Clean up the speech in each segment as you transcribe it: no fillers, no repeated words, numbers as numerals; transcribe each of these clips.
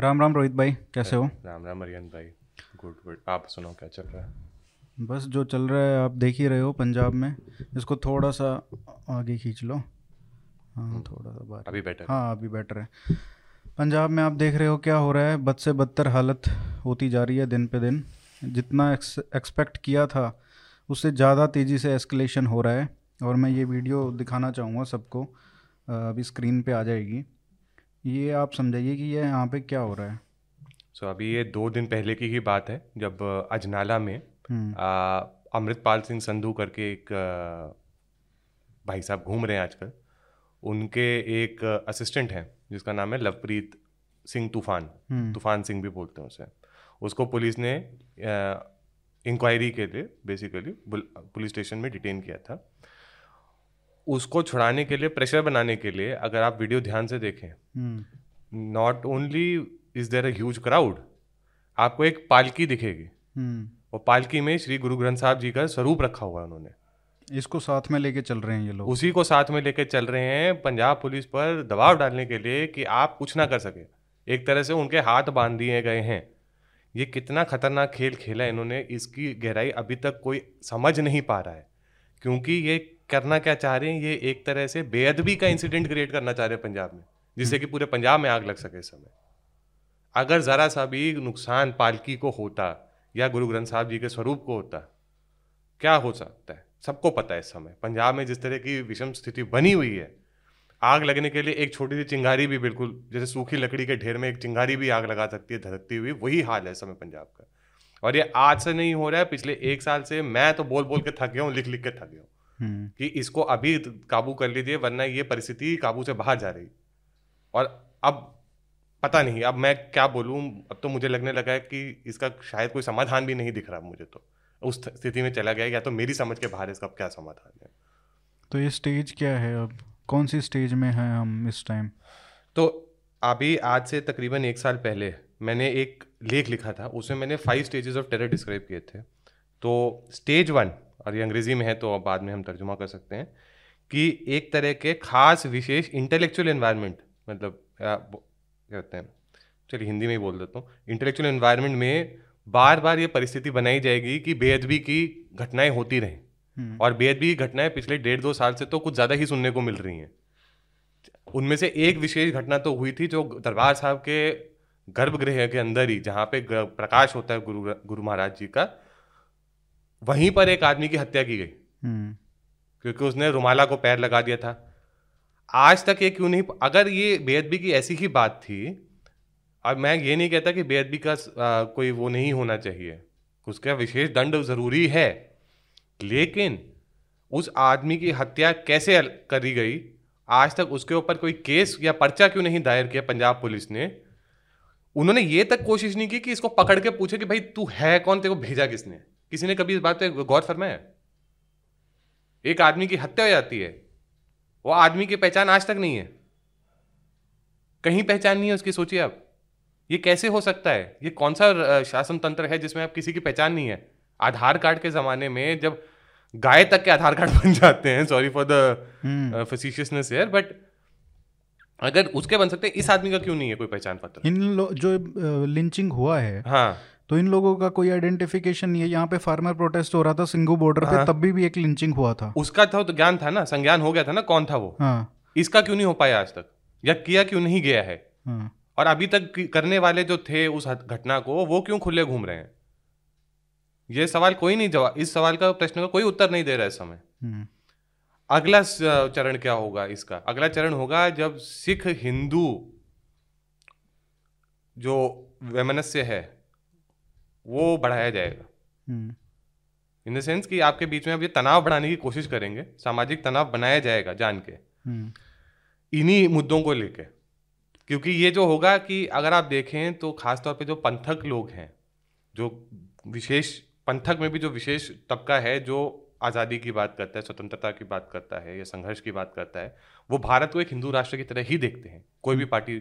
राम राम रोहित भाई, कैसे हो? राम राम अरियन भाई, गुड गुड। आप सुनाओ, क्या चल रहा है? बस जो चल रहा है आप देख ही रहे हो। पंजाब में इसको थोड़ा सा आगे खींच लो। हाँ, थोड़ा सा बाहर। अभी बेटर? हाँ, अभी बेटर है। पंजाब में आप देख रहे हो क्या हो रहा है। बद से बदतर हालत होती जा रही है दिन पे दिन। जितना एक्सपेक्ट किया था उससे ज़्यादा तेज़ी से एस्केलेशन हो रहा है। और मैं ये वीडियो दिखाना चाहूँगा सबको, अभी स्क्रीन पे आ जाएगी। ये आप समझाइए कि ये यहाँ पे क्या हो रहा है। सो अभी ये 2 दिन पहले की ही बात है, जब अजनाला में अमृतपाल सिंह संधू करके एक भाई साहब घूम रहे हैं आजकल, उनके एक असिस्टेंट हैं जिसका नाम है लवप्रीत सिंह तूफान, तूफान सिंह भी बोलते हैं उसे। उसको पुलिस ने इंक्वायरी के लिए बेसिकली पुलिस स्टेशन में डिटेन किया था। उसको छुड़ाने के लिए, प्रेशर बनाने के लिए, अगर आप वीडियो ध्यान से देखें, not only is there a huge crowd, आपको एक पालकी दिखेगी और पालकी में श्री गुरु ग्रंथ साहब जी का स्वरूप रखा हुआ है उन्होंने। इसको साथ में लेके चल रहे हैं ये लोग, उसी को साथ में लेके चल रहे हैं पंजाब पुलिस पर दबाव डालने के लिए कि आप कुछ ना कर सके। एक तरह से उनके हाथ बांध दिए गए हैं। ये कितना खतरनाक खेल खेला इन्होंने, इसकी गहराई अभी तक कोई समझ नहीं पा रहा है। क्योंकि ये करना क्या चाह रहे हैं, ये एक तरह से बेअदबी का इंसिडेंट क्रिएट करना चाह रहे हैं पंजाब में, जिससे कि पूरे पंजाब में आग लग सके इस समय। अगर ज़रा सा भी नुकसान पालकी को होता या गुरु ग्रंथ साहब जी के स्वरूप को होता, क्या हो सकता है सबको पता है। इस समय पंजाब में जिस तरह की विषम स्थिति बनी हुई है, आग लगने के लिए एक छोटी सी चिंगारी भी, बिल्कुल जैसे सूखी लकड़ी के ढेर में एक चिंगारी भी आग लगा सकती है धधकती हुई, वही हाल है इस समय पंजाब का। और ये आज से नहीं हो रहा है, पिछले 1 साल से मैं तो बोल बोल के थक गया हूँ, लिख लिख के थक गया हूँ कि इसको अभी काबू कर लीजिए वरना ये परिस्थिति काबू से बाहर जा रही। और अब पता नहीं, अब मैं क्या बोलूँ, अब तो मुझे लगने लगा है कि इसका शायद कोई समाधान भी नहीं दिख रहा मुझे, तो उस स्थिति में चला गया या तो मेरी समझ के बाहर इसका क्या समाधान है। तो ये स्टेज क्या है, अब कौन सी स्टेज में है हम इस टाइम? तो अभी आज से तकरीबन 1 साल पहले मैंने एक लेख लिखा था, उसमें मैंने 5 स्टेजेस ऑफ टेरर डिस्क्राइब किए थे। तो स्टेज 1, और ये अंग्रेजी में है तो बाद में हम तर्जुमा कर सकते हैं, कि एक तरह के खास विशेष इंटेलेक्चुअल एनवायरनमेंट, मतलब क्या कहते हैं, चलिए हिंदी में ही बोल देता हूँ, इंटेलेक्चुअल एनवायरनमेंट में बार बार ये परिस्थिति बनाई जाएगी कि बेअदबी की घटनाएं होती रहें। और बेअदबी की घटनाएं पिछले 1.5-2 साल से तो कुछ ज़्यादा ही सुनने को मिल रही हैं। उनमें से एक विशेष घटना तो हुई थी जो दरबार साहब के गर्भगृह के अंदर ही, जहाँ पे प्रकाश होता है गुरु महाराज जी का, वहीं पर एक आदमी की हत्या की गई क्योंकि उसने रुमाला को पैर लगा दिया था। आज तक ये क्यों नहीं, अगर ये बेअदबी की ऐसी ही बात थी, और मैं ये नहीं कहता कि बेअदबी का कोई वो नहीं होना चाहिए, उसका विशेष दंड ज़रूरी है, लेकिन उस आदमी की हत्या कैसे करी गई, आज तक उसके ऊपर कोई केस या पर्चा क्यों नहीं दायर किया पंजाब पुलिस ने? उन्होंने ये तक कोशिश नहीं की कि इसको पकड़ के पूछे कि भाई तू है कौन, तेरे को भेजा किसने? किसी ने कभी इस बात पे गौर फरमाया? एक आदमी की हत्या हो जाती है, वो आदमी की पहचान आज तक नहीं है, कहीं पहचान नहीं है उसकी। सोचिए आप, ये कैसे हो सकता है? ये कौन सा शासन तंत्र है जिसमें आप किसी की पहचान नहीं है? आधार कार्ड के जमाने में जब गाय तक के आधार कार्ड बन जाते हैं, sorry for the facetiousness here, but अगर उसके बन सकते हैं, इस आदमी का क्यों नहीं है कोई पहचान पत्र? इन जो लिंचिंग हुआ है, हाँ, तो इन लोगों का कोई आइडेंटिफिकेशन नहीं है। यहाँ पे फार्मर प्रोटेस्ट हो रहा था सिंघू बॉर्डर पे, तब भी एक लिंचिंग हुआ था। उसका था तो ज्ञान था ना, संज्ञान हो गया था ना कौन था वो। हाँ। इसका क्यों नहीं हो पाया आज तक, या किया क्यों नहीं गया है? हाँ। और अभी तक करने वाले जो थे उस घटना को, वो क्यों खुले घूम रहे हैं? ये सवाल कोई नहीं, जवाब इस सवाल का, प्रश्न का कोई उत्तर नहीं दे रहा है इस समय। अगला चरण क्या होगा इसका? अगला चरण होगा जब सिख हिंदू जो वैमनस्य है वो बढ़ाया जाएगा, इन द सेंस कि आपके बीच में अब ये तनाव बढ़ाने की कोशिश करेंगे, सामाजिक तनाव बनाया जाएगा जान के इन्हीं मुद्दों को लेके। क्योंकि ये जो होगा कि अगर आप देखें तो खासतौर पे जो पंथक लोग हैं, जो विशेष पंथक में भी जो विशेष तबका है जो आज़ादी की बात करता है, स्वतंत्रता की बात करता है या संघर्ष की बात करता है, वो भारत को एक हिंदू राष्ट्र की तरह ही देखते हैं, कोई भी पार्टी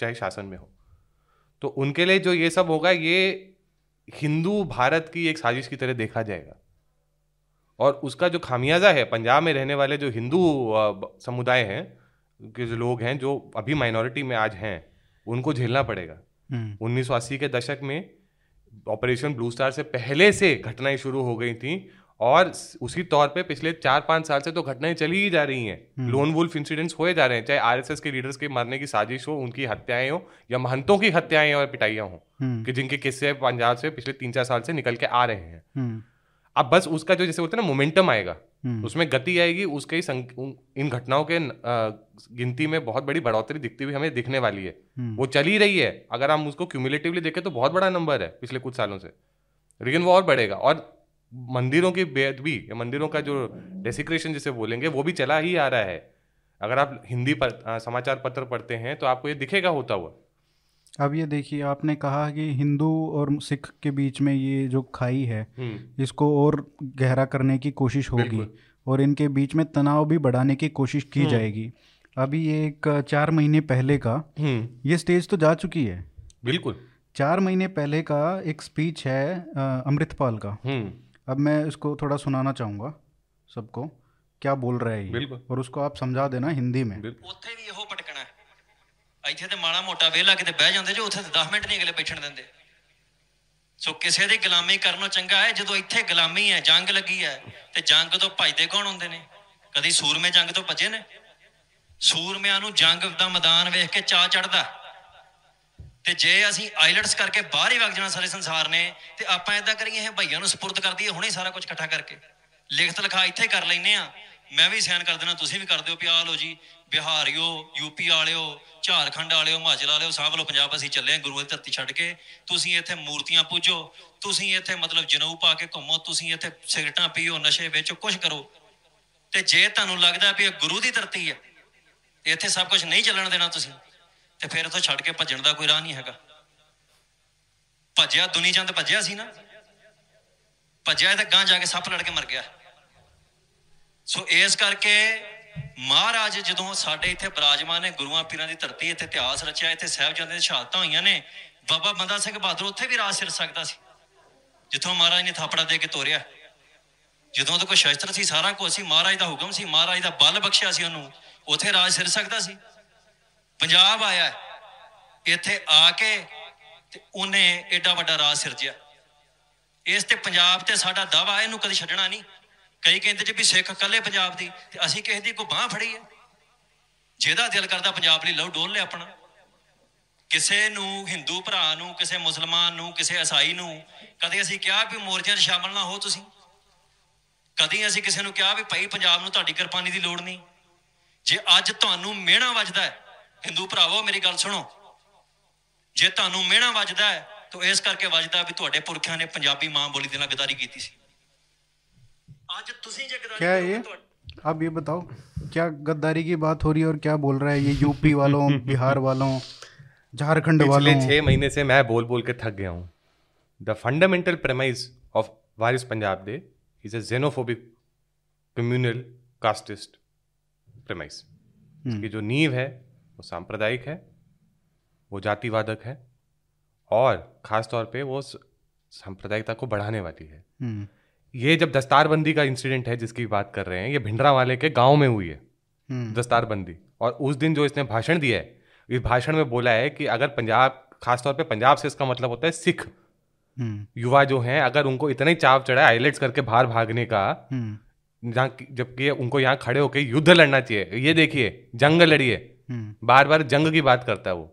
चाहे शासन में हो। तो उनके लिए जो ये सब होगा, ये हिंदू भारत की एक साजिश की तरह देखा जाएगा। और उसका जो खामियाजा है पंजाब में रहने वाले जो हिंदू समुदाय हैं के जो लोग हैं, जो अभी माइनॉरिटी में आज हैं, उनको झेलना पड़ेगा। 1980 के दशक में ऑपरेशन ब्लू स्टार से पहले से घटनाएं शुरू हो गई थी और उसी तौर पे पिछले 4-5 साल से तो घटनाएं चली ही जा रही हैं. लोन वुल्फ इंसिडेंट्स होए जा रहे हैं, चाहे आरएसएस के लीडर्स के मारने की साजिश हो, उनकी हत्याएं हो या महंतों की हत्याएं और पिटाइयां हो कि जिनके किस्से पंजाब से पिछले 3-4 साल से निकल के आ रहे हैं. अब बस उसका जो जैसे बोलते हैं ना मोमेंटम आएगा, उसमें गति आएगी, उसके इन घटनाओं के गिनती में बहुत बड़ी बढ़ोतरी दिखती हुई हमें दिखने वाली है. वो चली रही है, अगर हम उसको क्यूमुलेटिवली देखें तो बहुत बड़ा नंबर है पिछले कुछ सालों से, लेकिन वो और बढ़ेगा. और मंदिरों की बेअदबी, मंदिरों का जो डेसिक्रेशन जिसे बोलेंगे, वो भी चला ही आ रहा है. अगर आप हिंदी समाचार पत्र पढ़ते हैं तो आपको ये दिखेगा होता हुआ. अब ये देखिए, आपने कहा कि हिंदू और सिख के बीच में ये जो खाई है इसको और गहरा करने की कोशिश होगी और इनके बीच में तनाव भी बढ़ाने की कोशिश की जाएगी. अभी ये एक 4 महीने पहले का ये स्टेज तो जा चुकी है. बिल्कुल 4 महीने पहले का एक स्पीच है अमृतपाल का. अब मैं इसको थोड़ा सुनाना चाहूँगा सबको, क्या बोल रहा है ये, और उसको आप समझा देना हिंदी में. ਇੱਥੇ ਤੇ ਮਾੜਾ ਮੋਟਾ ਵੇਲਾ ਕਿਤੇ ਬਹਿ ਜਾਂਦੇ ਜੋ ਉੱਥੇ 10 ਮਿੰਟ ਨਹੀਂ ਅਗਲੇ ਬੈਠਣ ਦਿੰਦੇ. ਸੋ ਕਿਸੇ ਦੀ ਗੁਲਾਮੀ ਕਰਨੋਂ ਚੰਗਾ ਹੈ, ਜਦੋਂ ਇੱਥੇ ਗੁਲਾਮੀ ਹੈ, ਜੰਗ ਲੱਗੀ ਹੈ, ਤੇ ਜੰਗ ਤੋਂ ਭੱਜਦੇ ਕੌਣ ਹੁੰਦੇ ਨੇ? ਕਦੀ ਸੂਰਮੇ ਜੰਗ ਤੋਂ ਭੱਜੇ ਨੇ? ਸੂਰਮਿਆਂ ਨੂੰ ਜੰਗ ਦਾ ਮੈਦਾਨ ਵੇਖ ਕੇ ਚਾਅ ਚੜਦਾ, ਤੇ ਜੇ ਅਸੀਂ ਆਈਲੈਟਸ ਕਰਕੇ ਬਾਹਰ ਹੀ ਵਗ ਜਾਣਾ ਸਾਰੇ ਸੰਸਾਰ ਨੇ, ਤੇ ਆਪਾਂ ਏਦਾਂ ਕਰੀਏ ਇਹ ਭਾਈਆਂ ਨੂੰ ਸਪੁਰਦ ਕਰ ਦਈਏ ਹੁਣੇ ਸਾਰਾ ਕੁਝ ਇਕੱਠਾ ਕਰਕੇ, ਲਿਖਤ ਲਿਖਾ ਇੱਥੇ ਕਰ ਲੈਂਦੇ ਆ, ਮੈਂ ਵੀ ਸਾਈਨ ਕਰ ਦੇਣਾ, ਤੁਸੀਂ ਵੀ ਕਰ ਦਿਓ, ਪਿਆ ਲਓ ਜੀ ਬਿਹਾਰੀਓ, ਯੂਪੀ ਵਾਲਿਓ, ਝਾਰਖੰਡ ਵਾਲਿਓ, ਹਿਮਾਚਲ ਵਾਲਿਓ, ਸਭ ਲੋ ਪੰਜਾਬ, ਅਸੀਂ ਚੱਲੇ ਗੁਰੂਆਂ ਦੀ ਧਰਤੀ ਛੱਡ ਕੇ. ਤੁਸੀਂ ਇੱਥੇ ਮੂਰਤੀਆਂ ਪੂਜੋ, ਤੁਸੀਂ ਇੱਥੇ ਮਤਲਬ ਜਨਊ ਪਾ ਕੇ ਘੁੰਮੋ, ਤੁਸੀਂ ਇੱਥੇ ਸਿਗਰਟਾਂ ਪੀਓ, ਨਸ਼ੇ ਵੇਚੋ, ਕੁਛ ਕਰੋ. ਤੇ ਜੇ ਤੁਹਾਨੂੰ ਲੱਗਦਾ ਵੀ ਇਹ ਗੁਰੂ ਦੀ ਧਰਤੀ ਹੈ, ਇੱਥੇ ਸਭ ਕੁਛ ਨਹੀਂ ਚੱਲਣ ਦੇਣਾ ਤੁਸੀਂ, ਤੇ ਫਿਰ ਇੱਥੋਂ ਛੱਡ ਕੇ ਭੱਜਣ ਦਾ ਕੋਈ ਰਾਹ ਨਹੀਂ ਹੈਗਾ. ਭੱਜਿਆ ਦੁਨੀ ਚੰਦ ਭੱਜਿਆ ਸੀ ਨਾ, ਭੱਜਿਆ ਤਾਂ ਗਾਂ ਜਾ ਕੇ ਸੱਪ ਲੜ ਕੇ ਮਰ ਗਿਆ. ਸੋ ਇਸ ਕਰਕੇ ਮਹਾਰਾਜ ਜਦੋਂ ਸਾਡੇ ਇੱਥੇ ਬਿਰਾਜਮਾਨ ਨੇ, ਗੁਰੂਆਂ ਪੀਰਾਂ ਦੀ ਧਰਤੀ, ਇੱਥੇ ਇਤਿਹਾਸ ਰਚਿਆ, ਇੱਥੇ ਸਾਹਿਬਜ਼ਾਦਿਆਂ ਦੀਆਂ ਸ਼ਹਾਦਤਾਂ ਹੋਈਆਂ ਨੇ. ਬਾਬਾ ਬੰਦਾ ਸਿੰਘ ਬਹਾਦਰ ਉੱਥੇ ਵੀ ਰਾਜ ਸਿਰ ਸਕਦਾ ਸੀ ਜਿੱਥੋਂ ਮਹਾਰਾਜ ਨੇ ਥਾਪੜਾ ਦੇ ਕੇ ਤੋਰਿਆ. ਜਦੋਂ ਉਹਦੇ ਕੋਲ ਸ਼ਸਤਰ ਸੀ, ਸਾਰਾ ਕੁਝ ਸੀ, ਮਹਾਰਾਜ ਦਾ ਹੁਕਮ ਸੀ, ਮਹਾਰਾਜ ਦਾ ਬਲ ਬਖਸ਼ਿਆ ਸੀ ਉਹਨੂੰ, ਉੱਥੇ ਰਾਜ ਸਿਰ ਸਕਦਾ ਸੀ. ਪੰਜਾਬ ਆਇਆ, ਇੱਥੇ ਆ ਕੇ ਤੇ ਉਹਨੇ ਐਡਾ ਵੱਡਾ ਰਾਜ ਸਿਰਜਿਆ. ਇਸ ਤੇ ਪੰਜਾਬ ਤੇ ਸਾਡਾ ਦਾਅਵਾ, ਇਹਨੂੰ ਕਦੇ ਛੱਡਣਾ ਨਹੀਂ. ਕਈ ਕਹਿੰਦੇ ਜੇ ਵੀ ਸਿੱਖ ਇਕੱਲੇ ਪੰਜਾਬ ਦੀ, ਤੇ ਅਸੀਂ ਕਿਸੇ ਦੀ ਕੋਈ ਬਾਂਹ ਫੜੀ ਹੈ? ਜਿਹਦਾ ਦਿਲ ਕਰਦਾ ਪੰਜਾਬ ਲਈ ਲਓ ਡੋਲ ਲਿਆ ਆਪਣਾ. ਕਿਸੇ ਨੂੰ, ਹਿੰਦੂ ਭਰਾ ਨੂੰ, ਕਿਸੇ ਮੁਸਲਮਾਨ ਨੂੰ, ਕਿਸੇ ਈਸਾਈ ਨੂੰ ਕਦੇ ਅਸੀਂ ਕਿਹਾ ਵੀ ਮੋਰਚਿਆਂ 'ਚ ਸ਼ਾਮਲ ਨਾ ਹੋ ਤੁਸੀਂ? ਕਦੀ ਅਸੀਂ ਕਿਸੇ ਨੂੰ ਕਿਹਾ ਵੀ ਭਾਈ ਪੰਜਾਬ ਨੂੰ ਤੁਹਾਡੀ ਕਿਰਪਾਨੀ ਦੀ ਲੋੜ ਨਹੀਂ? ਜੇ ਅੱਜ ਤੁਹਾਨੂੰ ਮਿਹਣਾ ਵੱਜਦਾ ਹੈ, ਹਿੰਦੂ ਭਰਾਵੋ ਮੇਰੀ ਗੱਲ ਸੁਣੋ, ਜੇ ਤੁਹਾਨੂੰ ਮਿਹਣਾ ਵੱਜਦਾ ਹੈ ਤਾਂ ਇਸ ਕਰਕੇ ਵੱਜਦਾ ਵੀ ਤੁਹਾਡੇ ਪੁਰਖਿਆਂ ਨੇ ਪੰਜਾਬੀ ਮਾਂ ਬੋਲੀ ਦੇ ਨਾਲ ਗਦਾਰੀ ਕੀਤੀ ਸੀ. क्या ये आप ये बताओ, क्या गद्दारी की बात हो रही है और क्या बोल रहा है ये यूपी वालों, बिहार वालों, झारखंड वालों? पिछले 6 महीने से मैं बोल के थक गया हूँ. The fundamental premise of Waris Punjab De is a xenophobic communal casteist premise. इसकी जो नींव है वो सांप्रदायिक है, वो जातिवादक है और ख़ासतौर पर वो सांप्रदायिकता को बढ़ाने वाली है. ये जब दस्तारबंदी का इंसिडेंट है जिसकी बात कर रहे हैं, ये भिंडरा वाले के गांव में हुई है दस्तारबंदी. और उस दिन जो इसने भाषण दिया है, इस भाषण में बोला है कि अगर पंजाब, खासतौर पे पंजाब से इसका मतलब होता है सिख युवा जो हैं, अगर उनको इतना ही चाव चढ़ा आइलेट्स करके बाहर भागने का, जबकि उनको यहाँ खड़े होकर युद्ध लड़ना चाहिए. ये देखिए जंग लड़िए, बार बार जंग की बात करता है वो,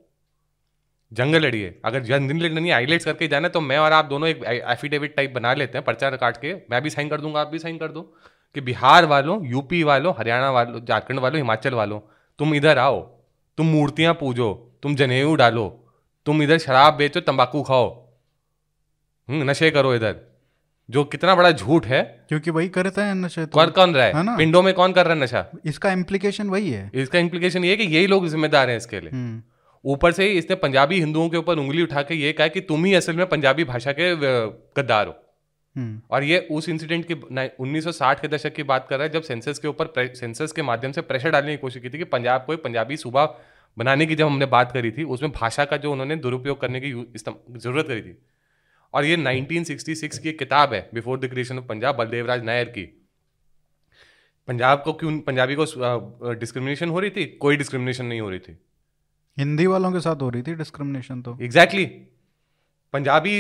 जंग लड़िए. अगर जंग लड़नी, आइलेट्स करके जाना, तो मैं और आप दोनों एक एफिडेविट टाइप बना लेते हैं, पर्चा काट के मैं भी साइन कर दूंगा, आप भी साइन कर दो कि बिहार वालों, यूपी वालों, हरियाणा वालों, झारखंड वालों, हिमाचल वालों, तुम इधर आओ, तुम मूर्तियाँ पूजो, तुम जनेऊ डालो, तुम इधर शराब बेचो, तंबाकू खाओ, नशे करो इधर. जो कितना बड़ा झूठ है, क्योंकि वही करता है नशे. कर कौन रहा है? पिंडों में कौन कर रहा है नशा? इसका इम्प्लीकेशन वही है, इसका इम्प्लीकेशन ये है कि यही लोग जिम्मेदार हैं इसके लिए. ऊपर से ही इसने पंजाबी हिंदुओं के ऊपर उंगली उठा के ये कहा कि तुम ही असल में पंजाबी भाषा के गद्दार हो. और ये उस इंसिडेंट की 1960 के दशक की बात कर रहा है, जब सेंसस के ऊपर, सेंसस के माध्यम से प्रेशर डालने की कोशिश की थी कि पंजाब को पंजाबी सूबा बनाने की जब हमने बात करी थी, उसमें भाषा का जो उन्होंने दुरुपयोग करने की जरूरत करी थी. और ये 1966 की एक किताब है, before the creation of Punjab, Baldevraj Nayar की. पंजाब को क्यों, पंजाबी को डिस्क्रिमिनेशन हो रही थी? कोई डिस्क्रिमिनेशन नहीं हो रही थी. हिंदी वालों के साथ हो रही थी डिस्क्रिमिनेशन तो एग्जैक्टली पंजाबी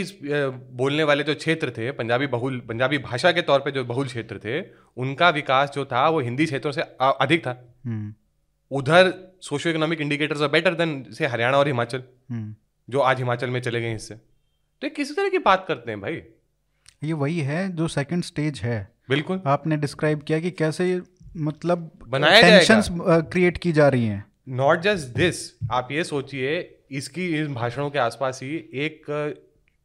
बोलने वाले जो क्षेत्र थे, पंजाबी भाषा के तौर पे जो बहुल क्षेत्र थे, उनका विकास जो था वो हिंदी क्षेत्रों से अधिक था. उधर socio economic indicators are better than से हरियाणा और हिमाचल, जो आज हिमाचल में चले गए इससे. तो ये किस तरह की बात करते हैं भाई, ये वही है जो सेकंड स्टेज है. बिल्कुल आपने डिस्क्राइब किया कि कैसे मतलब बनाया टेंशंस क्रिएट की जा रही हैं. नॉट जस्ट दिस, आप ये सोचिए इसकी इन भाषणों के आसपास ही एक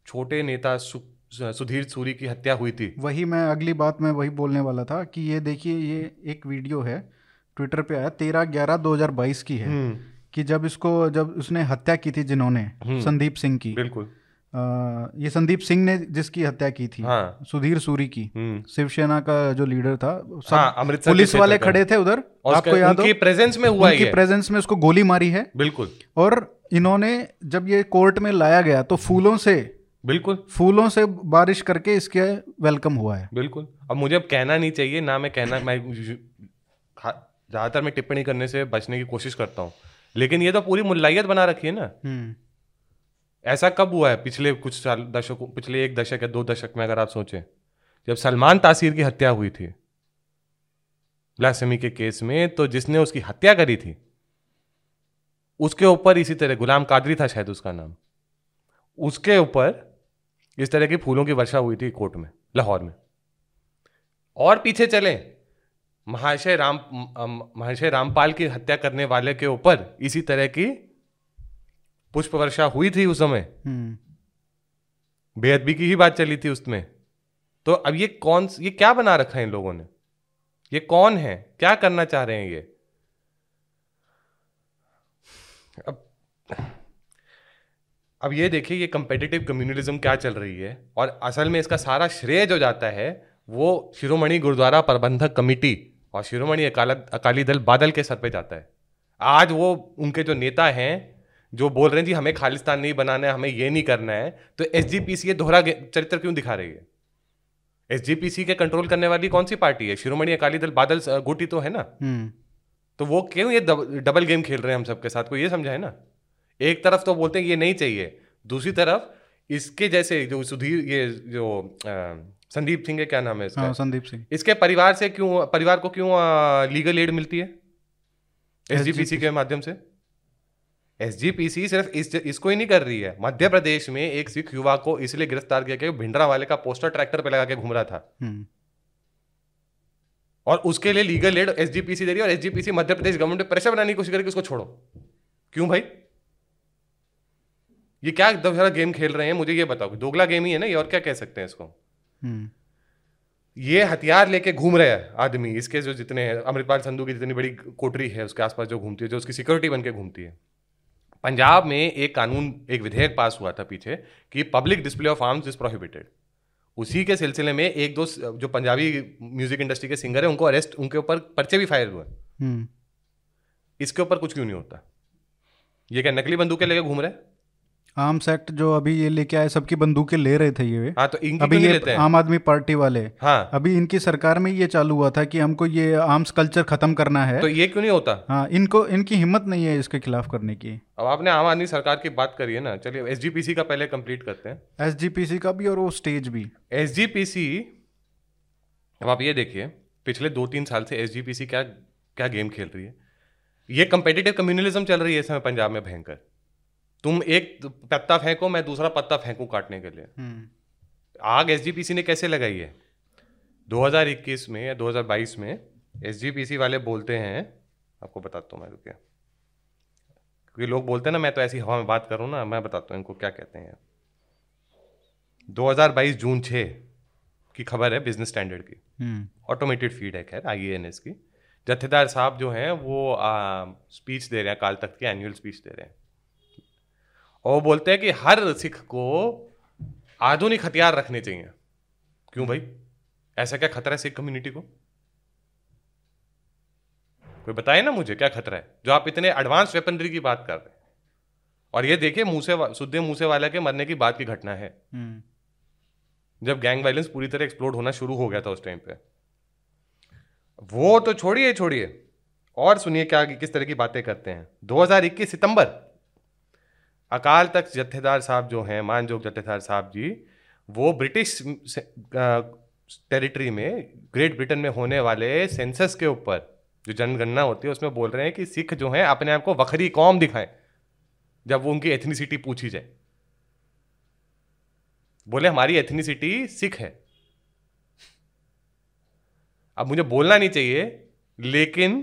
छोटे नेता सुधीर सूरी की हत्या हुई थी. वही मैं अगली बात में वही बोलने वाला था कि ये देखिए ये एक वीडियो है ट्विटर पे आया 13/11/2022 की है कि जब उसने हत्या की थी जिन्होंने संदीप सिंह की. बिल्कुल ये संदीप सिंह ने जिसकी हत्या की थी सुधीर सूरी की, शिवसेना का जो लीडर था, पुलिस वाले खड़े थे उधर, आपको याद हो, प्रेजेंस में हुआ, उनकी प्रेजेंस में उसको गोली मारी है. बिल्कुल. और इन्होंने जब ये कोर्ट में लाया गया तो फूलों से बारिश करके इसके वेलकम हुआ है. बिल्कुल. अब मुझे अब कहना नहीं चाहिए ना, मैं ज्यादातर मैं टिप्पणी करने से बचने की कोशिश करता हूँ, लेकिन ये तो पूरी मुल्लायत बना रखी है ना. ऐसा कब हुआ है पिछले कुछ साल दशकों, पिछले एक दशक या दो दशक में अगर आप सोचें, जब सलमान तासीर की हत्या हुई थी ब्लास्फेमी के केस में, तो जिसने उसकी हत्या करी थी उसके ऊपर इसी तरह, गुलाम कादरी था शायद उसका नाम, उसके ऊपर इस तरह की फूलों की वर्षा हुई थी कोर्ट में, लाहौर में. और पीछे चले महाशय रामपाल की हत्या करने वाले के ऊपर इसी तरह की पुष्प वर्षा हुई थी उस समय. बेअदबी की ही बात चली थी उसमें. तो अब ये क्या बना रखा है इन लोगों ने, ये कौन है, क्या करना चाह रहे हैं ये. अब ये देखिए ये कंपेटिटिव कम्युनलिज्म क्या चल रही है, और असल में इसका सारा श्रेय जो जाता है वो शिरोमणि गुरुद्वारा प्रबंधक कमेटी और शिरोमणि अकाली दल बादल के सर पे जाता है. आज वो उनके जो नेता हैं जो बोल रहे हैं जी हमें खालिस्तान नहीं बनाना है, हमें ये नहीं करना है, तो एसजीपीसी ये दोहरा चरित्र क्यों दिखा रही है. एसजीपीसी के कंट्रोल करने वाली कौन सी पार्टी है, शिरोमणि अकाली दल बादल गुटी तो है ना. तो वो क्यों ये डबल गेम खेल रहे हैं हम सबके साथ, को ये समझा है ना. एक तरफ तो बोलते हैं ये नहीं चाहिए, दूसरी तरफ इसके जैसे जो सुधीर, ये जो संदीप सिंह है, क्या नाम है इसका, संदीप सिंह, इसके परिवार को क्यों लीगल एड मिलती है एसजीपीसी के माध्यम से. एसजीपीसी सिर्फ इसको ही नहीं कर रही है. मध्य प्रदेश में एक सिख युवा को इसलिए गिरफ्तार किया गया कि भिंडरा वाले का पोस्टर ट्रैक्टर पे लगा के घूम रहा था, और उसके लिए लीगल एड एसजीपीसी दे रही है, और एसजीपीसी मध्य प्रदेश गवर्नमेंट पे प्रेशर बनाने की कोशिश करके उसको छोड़ो. क्यों भाई, ये क्या दोहरा गेम खेल रहे हैं, मुझे ये बताओ. दोगला गेम ही है ना ये, और क्या कह सकते हैं इसको. ये हथियार लेके घूम रहे हैं आदमी, इसके जो जितने हैं, अमृतपाल संधू की जितनी बड़ी कोठरी है उसके आसपास जो घूमती है, जो उसकी सिक्योरिटी बन के घूमती है. पंजाब में एक कानून, एक विधेयक पास हुआ था पीछे कि public display of arms is prohibited. उसी के सिलसिले में एक दो जो पंजाबी म्यूजिक इंडस्ट्री के सिंगर हैं उनको अरेस्ट, उनके ऊपर पर्चे भी फायर हुए. इसके ऊपर कुछ क्यों नहीं होता. ये क्या नकली बंदूकें लेके घूम रहे हैं. आर्म्स एक्ट जो अभी ये लेके आए, सबकी बंदूकें ले रहे थे ये. हाँ, तो इनकी अभी ये आम आदमी पार्टी वाले. हाँ, अभी इनकी सरकार में ये चालू हुआ था कि हमको ये आर्म्स कल्चर खत्म करना है, तो ये क्यों नहीं होता. हाँ, इनको इनकी हिम्मत नहीं है इसके खिलाफ करने की. अब आपने आम आदमी सरकार की बात करी है ना, चलिए एसजीपीसी का पहले कंप्लीट करते हैं, एसजीपीसी का भी और वो स्टेज भी. एसजीपीसी, अब आप ये देखिए पिछले 2-3 साल से एसजीपीसी क्या गेम खेल रही है. ये कंपेटिटिव कम्युनलिज्म चल रही है इस समय पंजाब में भयंकर. तुम एक पत्ता फेंको, मैं दूसरा पत्ता फेंकू काटने के लिए. आग एसजीपीसी ने कैसे लगाई है, 2021 में या 2022 में एसजीपीसी वाले बोलते हैं, आपको बताता हूँ मैं, रुकिए, क्योंकि लोग बोलते हैं ना मैं तो ऐसी हवा में बात करूँ ना, मैं बताता हूँ इनको क्या कहते हैं. 2022 जून 6 की खबर है बिजनेस स्टैंडर्ड की, ऑटोमेटेड फीड है खैर IANS की. जत्थेदार साहब जो हैं वो स्पीच दे रहे हैं, काल तख्त की एनुअल स्पीच दे रहे हैं, और बोलते हैं कि हर सिख को आधुनिक हथियार रखने चाहिए. क्यों भाई, ऐसा क्या खतरा है सिख कम्युनिटी को, कोई बताए ना मुझे क्या खतरा है, जो आप इतने एडवांस वेपनरी की बात कर रहे हैं. और ये देखिए सुद्धे मूसेवाला के मरने की बात की घटना है, जब गैंग वायलेंस पूरी तरह एक्सप्लोड होना शुरू हो गया था उस टाइम पे. वो तो छोड़िए, और सुनिए क्या, किस तरह की बातें करते हैं. 2021 सितंबर अकाल तख्त जत्थेदार साहब जो हैं, मानजोग जत्थेदार साहब जी, वो ब्रिटिश टेरिटरी में, ग्रेट ब्रिटेन में होने वाले सेंसस के ऊपर जो जनगणना होती है उसमें बोल रहे हैं कि सिख जो हैं अपने आप को वखरी कौम दिखाएं जब उनकी एथनिसिटी पूछी जाए। बोले हमारी एथनिसिटी सिख है। अब मुझे बोलना नहीं चाहिए, लेकिन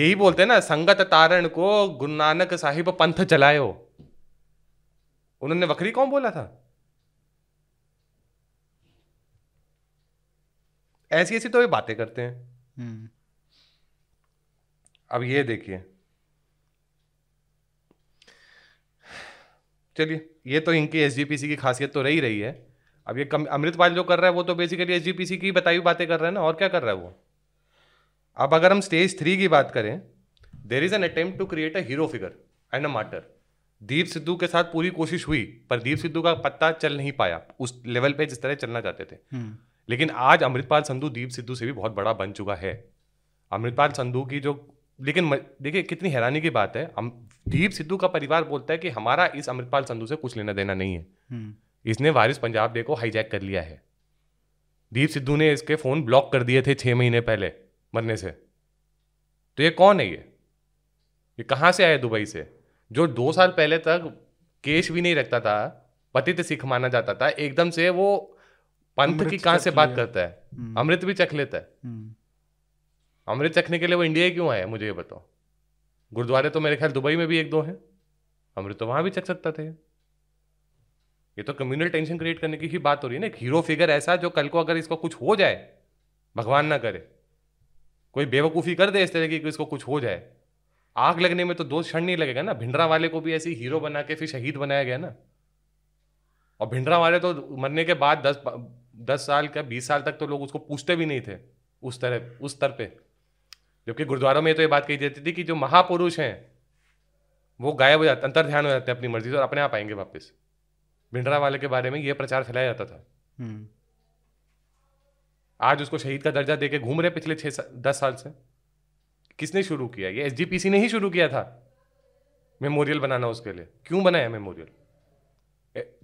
यही बोलते हैं ना, संगत तारण को गुरु नानक साहिब पंथ चलायो, उन्होंने वखरी कौम बोला था। ऐसी ऐसी तो ये बातें करते हैं। अब ये देखिए, चलिए ये तो इनकी एसजीपीसी की खासियत तो रही है। अब ये अमृतपाल जो कर रहा है वो तो बेसिकली एसजीपीसी की बताई हुई बातें कर रहा है ना, और क्या कर रहा है वो। अब अगर हम स्टेज 3 की बात करें, there is an attempt to create a hero figure and a martyr. Deep Sidhu के साथ पूरी कोशिश हुई पर दीप सिद्धू का पत्ता चल नहीं पाया उस लेवल पे जिस तरह चलना चाहते थे। लेकिन आज अमृतपाल संधू दीप सिद्धू से भी बहुत बड़ा बन चुका है। अमृतपाल संधू की जो, लेकिन देखिए कितनी हैरानी की बात है, दीप सिद्धू का परिवार बोलता है कि हमारा इस अमृतपाल संधू से कुछ लेना देना नहीं है, इसने वारिस पंजाब डे को हाईजैक कर लिया है। दीप सिद्धू ने इसके फोन ब्लॉक कर दिए थे 6 महीने पहले मरने से। तो ये कौन है, ये कहाँ से आया? दुबई से, जो 2 साल पहले तक केश भी नहीं रखता था, पतित सिख माना जाता था, एकदम से वो पंथ की कहाँ से बात करता है, अमृत भी चख लेता है। अमृत चखने के लिए वो इंडिया क्यों आया, मुझे ये बताओ। गुरुद्वारे तो मेरे ख्याल दुबई में भी 1-2 हैं, अमृत तो वहां भी चख सकता था। ये तो कम्युनल टेंशन क्रिएट करने की ही बात हो रही है ना, एक हीरो फिगर ऐसा जो कल को अगर इसको कुछ हो जाए, भगवान ना करे कोई बेवकूफ़ी कर दे इस तरह की, इसको कुछ हो जाए, आग लगने में तो 2 क्षण नहीं लगेगा ना। भिंडरा वाले को भी ऐसे हीरो बना के फिर शहीद बनाया गया ना, और भिंडरा वाले तो मरने के बाद 10 साल का 20 साल तक तो लोग उसको पूछते भी नहीं थे उस स्तर पे। जबकि गुरुद्वारों में तो ये बात कही जाती थी कि जो महापुरुष हैं वो गायब हो जाते, अंतर ध्यान हो जाते हैं अपनी मर्जी से और अपने आप आएंगे वापस। भिंडरा वाले के बारे में यह प्रचार फैलाया जाता था। आज उसको शहीद का दर्जा देके घूम रहे पिछले 10 साल से। किसने शुरू किया? ये एसजीपीसी ने ही शुरू किया था मेमोरियल बनाना। उसके लिए क्यों बनाया मेमोरियल?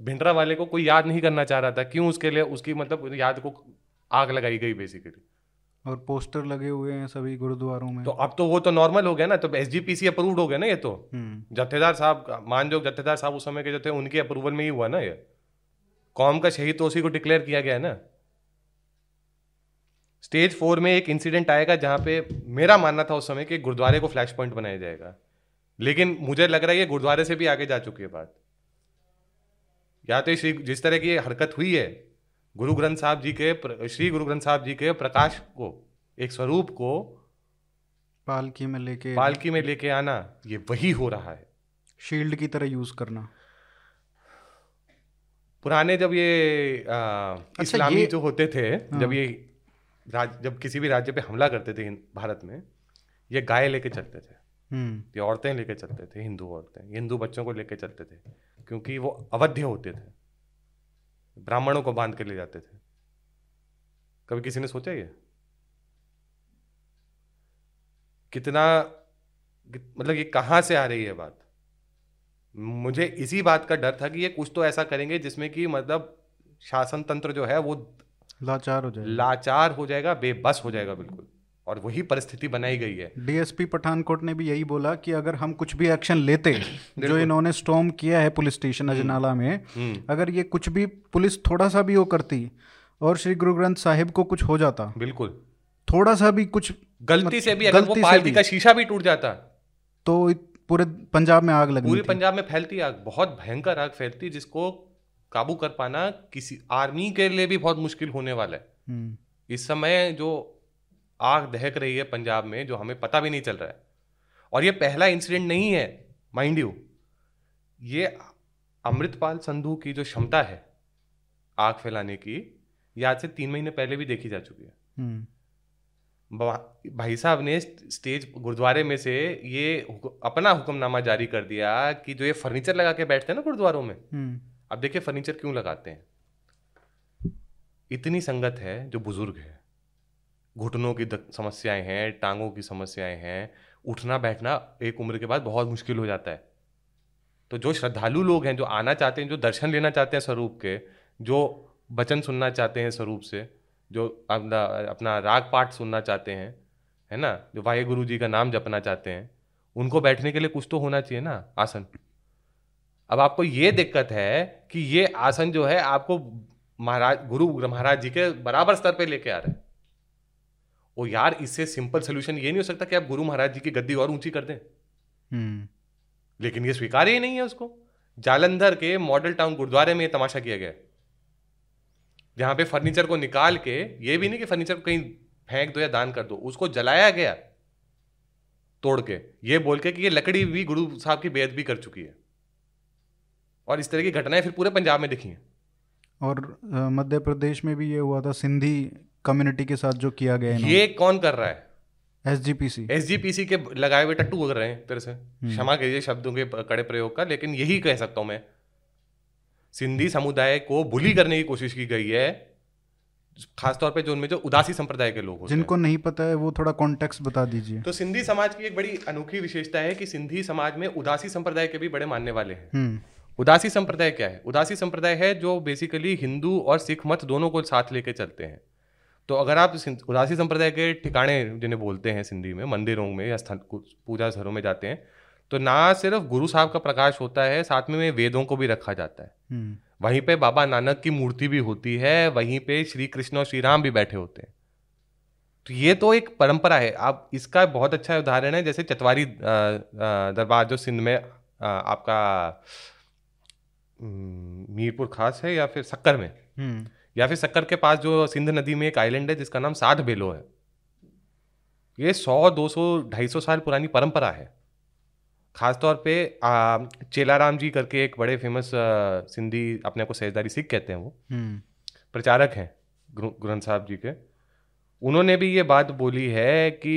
भिंडरा वाले को कोई याद नहीं करना चाह रहा था, क्यों उसके लिए उसकी मतलब याद को आग लगाई गई बेसिकली, और पोस्टर लगे हुए हैं सभी गुरुद्वारों में। तो अब तो वो तो नॉर्मल हो गया ना, तो एसजीपीसी अप्रूव्ड हो गया ना ये तो। जत्थेदार साहब, मानजोग जत्थेदार साहब उस समय के जो थे, उनके अप्रूवल में ही हुआ ना ये। कौम का शहीद तो उसी को डिक्लेयर किया गया है ना। स्टेज 4 में एक इंसिडेंट आएगा जहाँ पे मेरा मानना था उस समय कि गुरुद्वारे को फ्लैश पॉइंट बनाया जाएगा, लेकिन मुझे लग रहा है ये गुरुद्वारे से भी आगे जा चुकी है बात। या तो जिस तरह की हरकत हुई है गुरु ग्रंथ साहब जी के, श्री गुरु ग्रंथ साहब जी के प्रकाश को, एक स्वरूप को पालकी में लेके आना, ये वही हो रहा है। शील्ड की तरह यूज करना। पुराने जब ये इस्लामी जो होते थे, जब किसी भी राज्य पे हमला करते थे भारत में, ये गाय लेके चलते थे, ये औरतें लेके चलते थे, हिंदू औरतें, हिंदू बच्चों को लेके चलते थे, क्योंकि वो अवध्य होते थे, ब्राह्मणों को बांध के ले जाते थे। कभी किसी ने सोचा ये कितना, मतलब ये कहाँ से आ रही है बात। मुझे इसी बात का डर था कि ये कुछ तो ऐसा करेंगे जिसमें कि मतलब शासन तंत्र जो है वो लाचार हो जाएगा, बेबस हो जाएगा बिल्कुल, और वही परिस्थिति बनाई गई है। डीएसपी पठानकोट ने भी यही बोला कि अगर हम कुछ भी एक्शन लेते, जो इन्होंने स्टॉर्म किया है पुलिस स्टेशन अजनाला में, अगर ये कुछ भी पुलिस थोड़ा सा भी वो करती और श्री गुरु ग्रंथ साहिब को कुछ हो जाता, बिल्कुल थोड़ा सा भी कुछ गलती से भी, अगर वो पालकी का शीशा भी टूट जाता तो पूरे पंजाब में आग लगती, पूरे पंजाब में फैलती आग, बहुत भयंकर आग फैलती, जिसको काबू कर पाना किसी आर्मी के लिए भी बहुत मुश्किल होने वाला है। इस समय जो आग दहक रही है पंजाब में, जो हमें पता भी नहीं चल रहा है, और ये पहला इंसिडेंट नहीं है माइंड यू। ये अमृतपाल संधू की जो क्षमता है आग फैलाने की, आज से 3 महीने पहले भी देखी जा चुकी है। भाई साहब ने स्टेज गुरुद्वारे में से ये अपना हुक्मनामा जारी कर दिया कि जो ये फर्नीचर लगा के बैठते हैं ना गुरुद्वारों में, अब देखिए फर्नीचर क्यों लगाते हैं। इतनी संगत है जो बुजुर्ग है, घुटनों की समस्याएं हैं, टांगों की समस्याएं हैं, उठना बैठना एक उम्र के बाद बहुत मुश्किल हो जाता है। तो जो श्रद्धालु लोग हैं, जो आना चाहते हैं, जो दर्शन लेना चाहते हैं स्वरूप के, जो वचन सुनना चाहते हैं स्वरूप से, जो अपना राग पाठ सुनना चाहते हैं, है ना, जो वाहे गुरु जी का नाम जपना चाहते हैं, उनको बैठने के लिए कुछ तो होना चाहिए ना आसन। अब आपको ये दिक्कत है कि ये आसन जो है आपको महाराज गुरु महाराज जी के बराबर स्तर पे लेके आ रहे हैं। ओ यार, इससे सिंपल सोल्यूशन ये नहीं हो सकता कि आप गुरु महाराज जी की गद्दी और ऊंची कर दें? लेकिन ये स्वीकार ही नहीं है उसको। जालंधर के मॉडल टाउन गुरुद्वारे में ये तमाशा किया गया, जहां पे फर्नीचर को निकाल के, ये भी नहीं कि फर्नीचर को कहीं फेंक दो या दान कर दो, उसको जलाया गया तोड़ के, ये बोल के कि ये लकड़ी भी गुरु साहब की बेइज्जती कर चुकी है। और इस तरह की घटनाएं फिर पूरे पंजाब में दिखी हैं। और मध्य प्रदेश में भी ये हुआ था, सिंधी कम्युनिटी के साथ जो किया गया है। ये कौन कर रहा है? एसजीपीसी के लगाए हुए टट्टू कर रहे हैं तेरे से। क्षमा कीजिए शब्दों के कड़े प्रयोग का, लेकिन यही कह सकता हूं मैं। सिंधी समुदाय को बुली करने की कोशिश की गई है, खासतौर पे जो उनमें जो उदासी संप्रदाय के लोग, जिनको नहीं पता है वो थोड़ा कॉन्टेक्स्ट बता दीजिए। तो सिंधी समाज की एक बड़ी अनोखी विशेषता है कि सिंधी समाज में उदासी संप्रदाय के भी बड़े मानने वाले हैं। उदासी संप्रदाय क्या है? उदासी संप्रदाय है जो बेसिकली हिंदू और सिख मत दोनों को साथ लेके चलते हैं। तो अगर आप उदासी संप्रदाय के ठिकाने, जिन्हें बोलते हैं सिंधी में, मंदिरों में या स्थान पूजा स्थलों में जाते हैं, तो ना सिर्फ गुरु साहब का प्रकाश होता है, साथ में वेदों को भी रखा जाता है। वहीं पे बाबा नानक की मूर्ति भी होती है, वहीं पे श्री कृष्ण और श्री राम भी बैठे होते हैं। तो ये तो एक परंपरा है। आप इसका बहुत अच्छा उदाहरण है जैसे चतवारी दरबार जो सिंध में आपका मीरपुर खास है, या फिर सक्कर में, या फिर सक्कर के पास जो सिंध नदी में एक आइलैंड है जिसका नाम सात बेलो है। ये 100, 200, 250 साल पुरानी परंपरा है। खासतौर पे चेलाराम जी करके एक बड़े फेमस सिंधी, अपने को सहजदारी सिख कहते हैं, वो प्रचारक हैं ग्रंथ साहब जी के। उन्होंने भी ये बात बोली है कि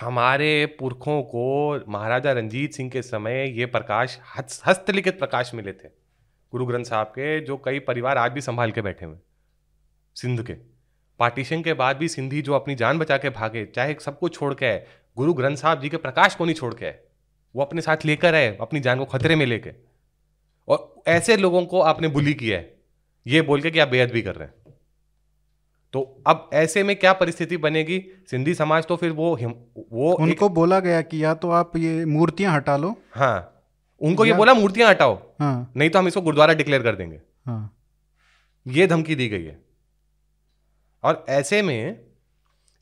हमारे पुरखों को महाराजा रंजीत सिंह के समय ये प्रकाश, हस्तलिखित प्रकाश मिले थे गुरु ग्रंथ साहब के, जो कई परिवार आज भी संभाल के बैठे हुए। सिंध के पार्टीशन के बाद भी सिंधी जो अपनी जान बचा के भागे, चाहे सब कुछ छोड़ के आए, गुरु ग्रंथ साहब जी के प्रकाश को नहीं छोड़ के आए, वो अपने साथ लेकर आए, अपनी जान को खतरे में लेके। और ऐसे लोगों को आपने बुली किया है ये बोल के कि आप बेअदबी कर रहे हैं। तो अब ऐसे में क्या परिस्थिति बनेगी? सिंधी समाज तो फिर वो उनको बोला गया कि या तो आप ये मूर्तियां हटा लो। हाँ, उनको ये बोला मूर्तियां हटाओ। हाँ। नहीं तो हम इसको गुरुद्वारा डिक्लेयर कर देंगे। हाँ। ये धमकी दी गई है। और ऐसे में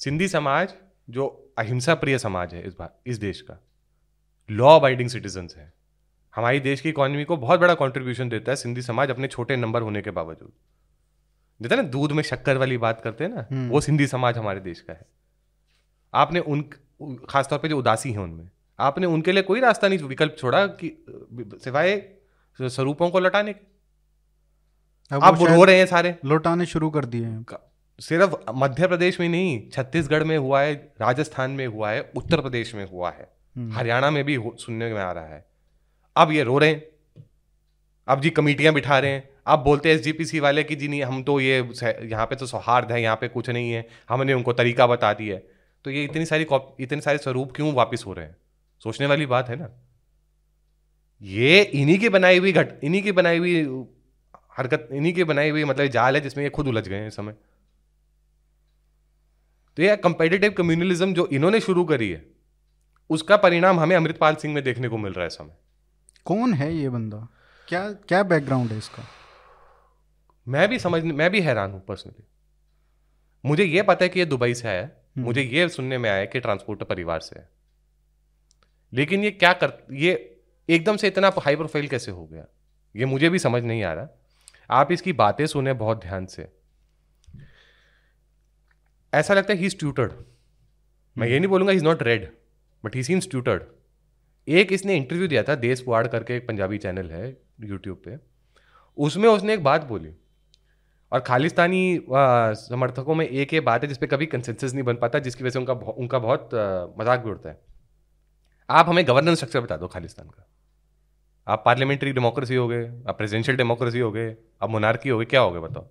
सिंधी समाज जो अहिंसा प्रिय समाज है, इस देश का लॉ अबाइडिंग सिटीजन्स है, हमारी देश की इकोनॉमी को बहुत बड़ा कंट्रीब्यूशन देता है सिंधी समाज, अपने छोटे नंबर होने के बावजूद। जैसे ना दूध में शक्कर वाली बात करते हैं ना, वो सिंधी समाज हमारे देश का है। आपने उन, खासतौर पर जो उदासी है उनमें, आपने उनके लिए कोई रास्ता नहीं, विकल्प छोड़ा कि सिवाय स्वरूपों को लौटाने के। आप रो रहे हैं सारे, लौटाने शुरू कर दिए हैं। सिर्फ मध्य प्रदेश में नहीं, छत्तीसगढ़ में हुआ है, राजस्थान में हुआ है, उत्तर प्रदेश में हुआ है, हरियाणा में भी सुनने में आ रहा है। अब ये रो रहे हैं, अब जी कमेटियां बिठा रहे हैं। आप बोलते हैं एसजीपीसी वाले कि जी नहीं, हम तो ये यहाँ पे तो सौहार्द है, यहाँ पे कुछ नहीं है, हमने उनको तरीका बता दिया है। तो ये इतने सारे स्वरूप क्यों वापिस हो रहे हैं? सोचने वाली बात है ना। ये इन्हीं की बनाई हुई हरकत, इन्हीं की बनाई हुई मतलब जाल है जिसमें ये खुद उलझ गए हैं इस समय। तो ये कंपेटिटिव कम्युनलिज्म जो इन्होंने शुरू करी है, उसका परिणाम हमें अमृतपाल सिंह में देखने को मिल रहा है इस समय। कौन है ये बंदा? क्या क्या बैकग्राउंड है इसका? मैं भी हैरान हूं पर्सनली। मुझे ये पता है कि ये दुबई से आया, मुझे ये सुनने में आया कि ट्रांसपोर्टर परिवार से है, लेकिन ये एकदम से इतना हाई प्रोफाइल कैसे हो गया, ये मुझे भी समझ नहीं आ रहा। आप इसकी बातें सुने बहुत ध्यान से, ऐसा लगता है ही इज ट्यूटर्ड। मैं ये नहीं बोलूंगा he is not read, but he seems tutored. एक इसने इंटरव्यू दिया था, देश पुआड़ करके एक पंजाबी चैनल है यूट्यूब पे, उसमें उसने एक बात बोली, और खालिस्तानी समर्थकों में एक ये बात है जिसपे कभी कंसेंसस नहीं बन पाता, जिसकी वजह से उनका बहुत मजाक भी उड़ता है। आप हमें गवर्नेंस स्ट्रक्चर बता दो खालिस्तान का। आप पार्लियामेंट्री डेमोक्रेसी हो गए, आप प्रेसिडेंशियल डेमोक्रेसी हो गए, आप मोनार्की हो गए, क्या हो गए बताओ।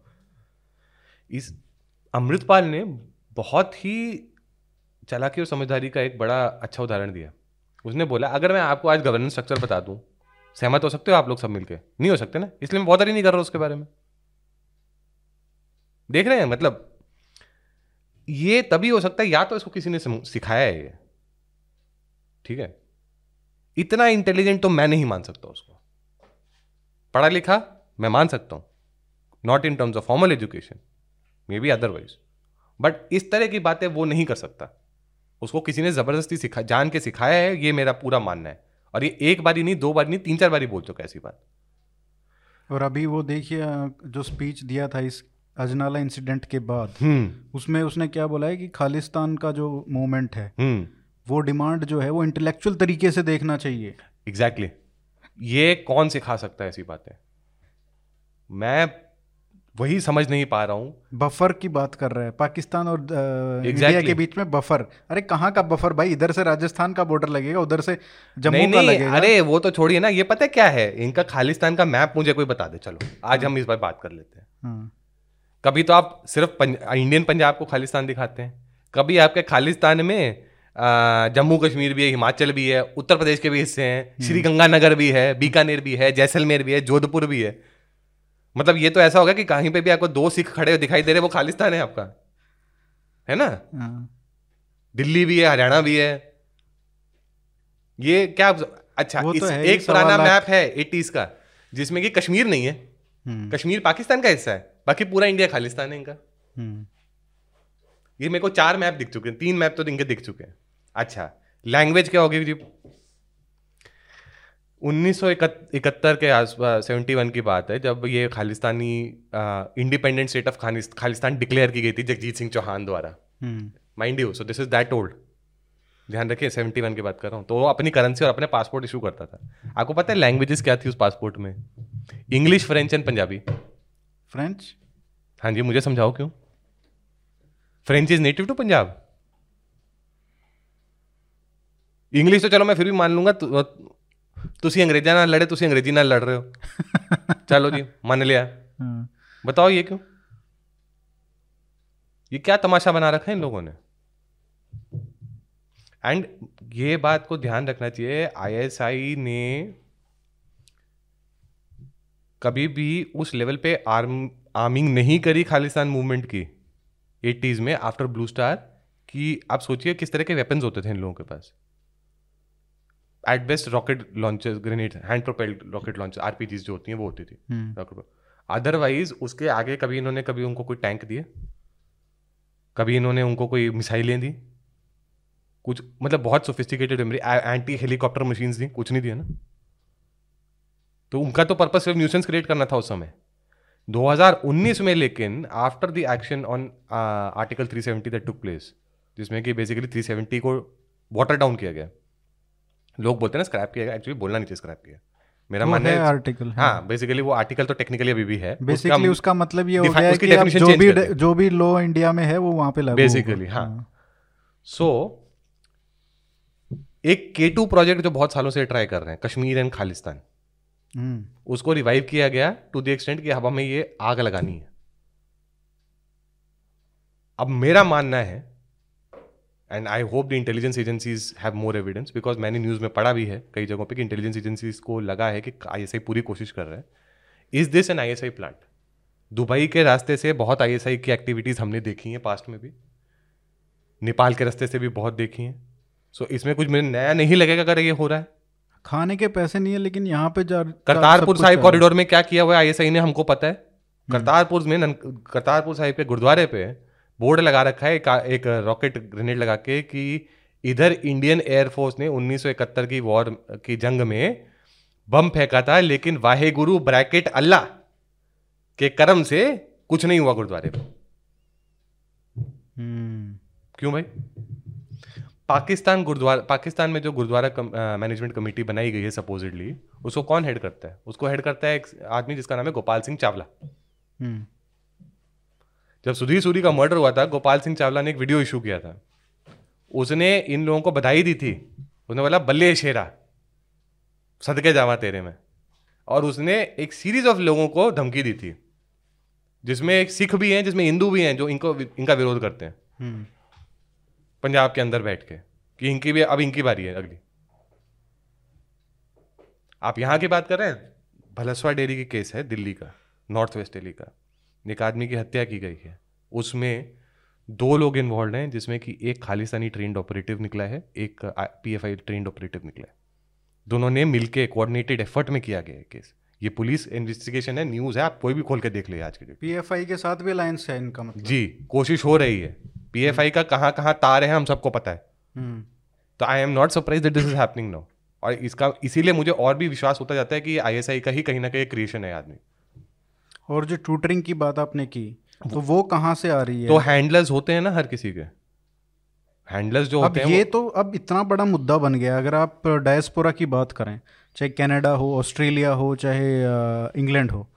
इस अमृतपाल ने बहुत ही चालाकी और समझदारी का एक बड़ा अच्छा उदाहरण दिया। उसने बोला, अगर मैं आपको आज गवर्नेंस स्ट्रक्चर बता दूं सहमत हो सकते हो आप लोग सब मिलके? नहीं हो सकते ना, इसलिए मैं बॉदर ही नहीं कर रहा उसके बारे में। देख रहे हैं, मतलब ये तभी हो सकता है, या तो इसको किसी ने सिखाया है ये, ठीक है। इतना इंटेलिजेंट तो मैं नहीं मान सकता उसको, पढ़ा लिखा मैं मान सकता हूं, not in terms of formal education, may be otherwise, but इस तरह की बातें वो नहीं कर सकता। उसको किसी ने जबरदस्ती जान के सिखाया है, ये मेरा पूरा मानना है। और ये एक बारी नहीं, दो बारी नहीं, 3-4 बारी बोल चुका ऐसी बात। और अभी वो देखिए जो स्पीच दिया था इस अजनाला इंसिडेंट के बाद, उसमें उसने क्या बोला है कि खालिस्तान का जो मूवमेंट है वो डिमांड जो है वो इंटेलेक्चुअल तरीके से देखना चाहिए। एग्जैक्टली ये कौन सिखा सकता है ऐसी बातें? मैं वही समझ नहीं पा रहा हूं। बफर की बात कर रहे हैं, पाकिस्तान और इंडिया के बीच में बफर। अरे कहाँ का बफर भाई, इधर से राजस्थान का बॉर्डर लगेगा, उधर से जम्मू का लगेगा। अरे वो तो छोड़िए ना, ये पता है क्या है इनका, खालिस्तान का मैप मुझे कोई बता दे। चलो आज हम इस पर बात कर लेते हैं। कभी तो आप सिर्फ इंडियन पंजाब को खालिस्तान दिखाते हैं, कभी आपके खालिस्तान में जम्मू कश्मीर भी है, हिमाचल भी है, उत्तर प्रदेश के भी हिस्से हैं, श्री गंगानगर भी है, बीकानेर भी है, जैसलमेर भी है, जोधपुर भी है। मतलब ये तो ऐसा होगा कि कहीं पे भी आपको 2 सिख खड़े दिखाई दे रहे, वो खालिस्तान है आपका, है ना। दिल्ली भी है, हरियाणा भी है। ये क्या अच्छा तो एक पुराना मैप है 80s का जिसमें कि कश्मीर नहीं है, कश्मीर पाकिस्तान का हिस्सा है, बाकी पूरा इंडिया खालिस्तान है इनका। ये मेरे को 4 मैप दिख चुके हैं, 3 मैप तो इनके दिख चुके हैं। अच्छा लैंग्वेज क्या होगी जी? 1971 के आसपास 71 की बात है, जब ये Khalistani independent state of Khalistan declare की गई थी जगजीत सिंह चौहान द्वारा, mind you. So this is that old, ध्यान रखिए 71 की बात कर रहा हूँ। तो वो अपनी करेंसी और अपने पासपोर्ट इशू करता था। आपको पता है लैंग्वेजेस क्या थी उस पासपोर्ट में? English, French and Punjabi. French? हाँ जी, मुझे समझाओ क्यों। French is native to Punjab. English तो चलो मैं फिर भी मान लूंगा, तुसी अंग्रेजा ना लड़े, तुसी अंग्रेजी ना लड़ रहे हो। चलो जी मान लिया। बताओ ये क्यों, ये क्या तमाशा बना रखा है इन लोगों ने। एंड ये बात को ध्यान रखना चाहिए, आईएसआई ने कभी भी उस लेवल पे आर्मिंग नहीं करी खालिस्तान मूवमेंट की 80s में आफ्टर ब्लू स्टार, कि आप सोचिए किस तरह के वेपन्स होते थे इन लोगों के पास। At best rocket launchers, grenade, hand propelled rocket launcher, RPGs जो होती हैं वो होती थी। अदरवाइज उसके आगे कभी इन्होंने कभी उनको कोई टैंक दिए, कभी इन्होंने उनको कोई मिसाइलें दी, कुछ मतलब बहुत सोफिस्टिकेटेड एंटी हेलीकॉप्टर मशीन्स दी, कुछ नहीं दिया ना। तो उनका तो पर्पस सिर्फ न्यूसेंस क्रिएट करना था उस समय 2019 में। लेकिन after the action on article 370 that took place, जिसमें कि बेसिकली 370 को वाटर डाउन किया गया, लोग बोलते हैं ना स्क्रैप किया, एक्चुअली बोलना नहीं चाहिए स्क्रैप किया, मेरा मानना है आर्टिकल। हाँ बेसिकली वो आर्टिकल तो टेक्निकली अभी भी है, बेसिकली उसका मतलब ये हो गया है कि आप जो भी लॉ इंडिया में है वो वहां पे लागू बेसिकली। हाँ सो एक K2 प्रोजेक्ट जो बहुत सालों से ट्राई कर रहे हैं, कश्मीर एंड खालिस्तान, उसको रिवाइव किया गया टू द एक्सटेंट कि अब हमें ये आग लगानी है। अब मेरा मानना है, and I hope the intelligence agencies have more evidence, because मैंने न्यूज़ में पढ़ा भी है कई जगहों पे कि इंटेलिजेंस एजेंसीज को लगा है कि ISI पूरी कोशिश कर रहा है। Is this an ISI plant? Dubai के रास्ते से बहुत ISI की एक्टिविटीज़ हमने देखी हैं पास्ट में भी, नेपाल के रास्ते से भी बहुत देखी हैं। सो इसमें कुछ मुझे नया नहीं लगेगा अगर ये हो रहा है। खाने के पैसे नहीं है लेकिन यहाँ पे करतारपुर साहिब कॉरिडोर में क्या किया हुआ है ISI ने, हमको पता है। करतारपुर साहिब के गुरुद्वारे पे बोर्ड लगा रखा है एक रॉकेट ग्रेनेड लगा के कि इधर इंडियन एयरफोर्स ने 1971 की वॉर की जंग में बम फेंका था, लेकिन वाहे गुरु ब्रैकेट अल्लाह के करम से कुछ नहीं हुआ गुरुद्वारे पे। क्यों भाई? पाकिस्तान में जो गुरुद्वारा मैनेजमेंट कमेटी बनाई गई है सपोजिटली, उसको कौन हेड करता है? उसको हेड करता है एक आदमी जिसका नाम है गोपाल सिंह चावला। जब सुधीर सूरी का मर्डर हुआ था, गोपाल सिंह चावला ने एक वीडियो इशू किया था, उसने इन लोगों को बधाई दी थी, उसने बोला बल्ले शेरा सदके जावा तेरे में, और उसने एक सीरीज ऑफ लोगों को धमकी दी थी जिसमें एक सिख भी हैं, जिसमें हिंदू भी हैं जो इनका विरोध करते हैं पंजाब के अंदर बैठ के, कि इनकी भी अब इनकी बारी है अगली। आप यहाँ की बात कर रहे हैं, भलसवा डेयरी के केस है दिल्ली का, नॉर्थ वेस्ट दिल्ली का, एक आदमी की हत्या की गई है, उसमें 2 लोग इन्वॉल्व हैं, जिसमें कि एक खालिस्तानी ट्रेंड ऑपरेटिव निकला है, एक PFI ट्रेंड ऑपरेटिव निकला है, दोनों ने मिलके कोऑर्डिनेटेड एफर्ट में किया गया है केस। ये पुलिस इन्वेस्टिगेशन है, न्यूज़ है, आप कोई भी खोल के देख ले आज के डेट। PFI के साथ भी अलायंस है इनका, मतलब जी कोशिश हो रही है। PFI का कहाँ कहाँ तार है हम सबको पता है, तो I am not surprise that this is happening now. और इसका इसीलिए मुझे और भी विश्वास होता जाता है कि ISI का ही कहीं ना कहीं क्रिएशन है आदमी। और जो ट्यूटरिंग की बात आपने की, तो वो कहाँ से आ रही है? तो हैंडलर्स होते हैं ना हर किसी के, हैंडलर्स जो होते हैं ये तो अब इतना बड़ा मुद्दा बन गया। अगर आप डायस्पोरा की बात करें, चाहे कनाडा हो, ऑस्ट्रेलिया हो, चाहे इंग्लैंड हो,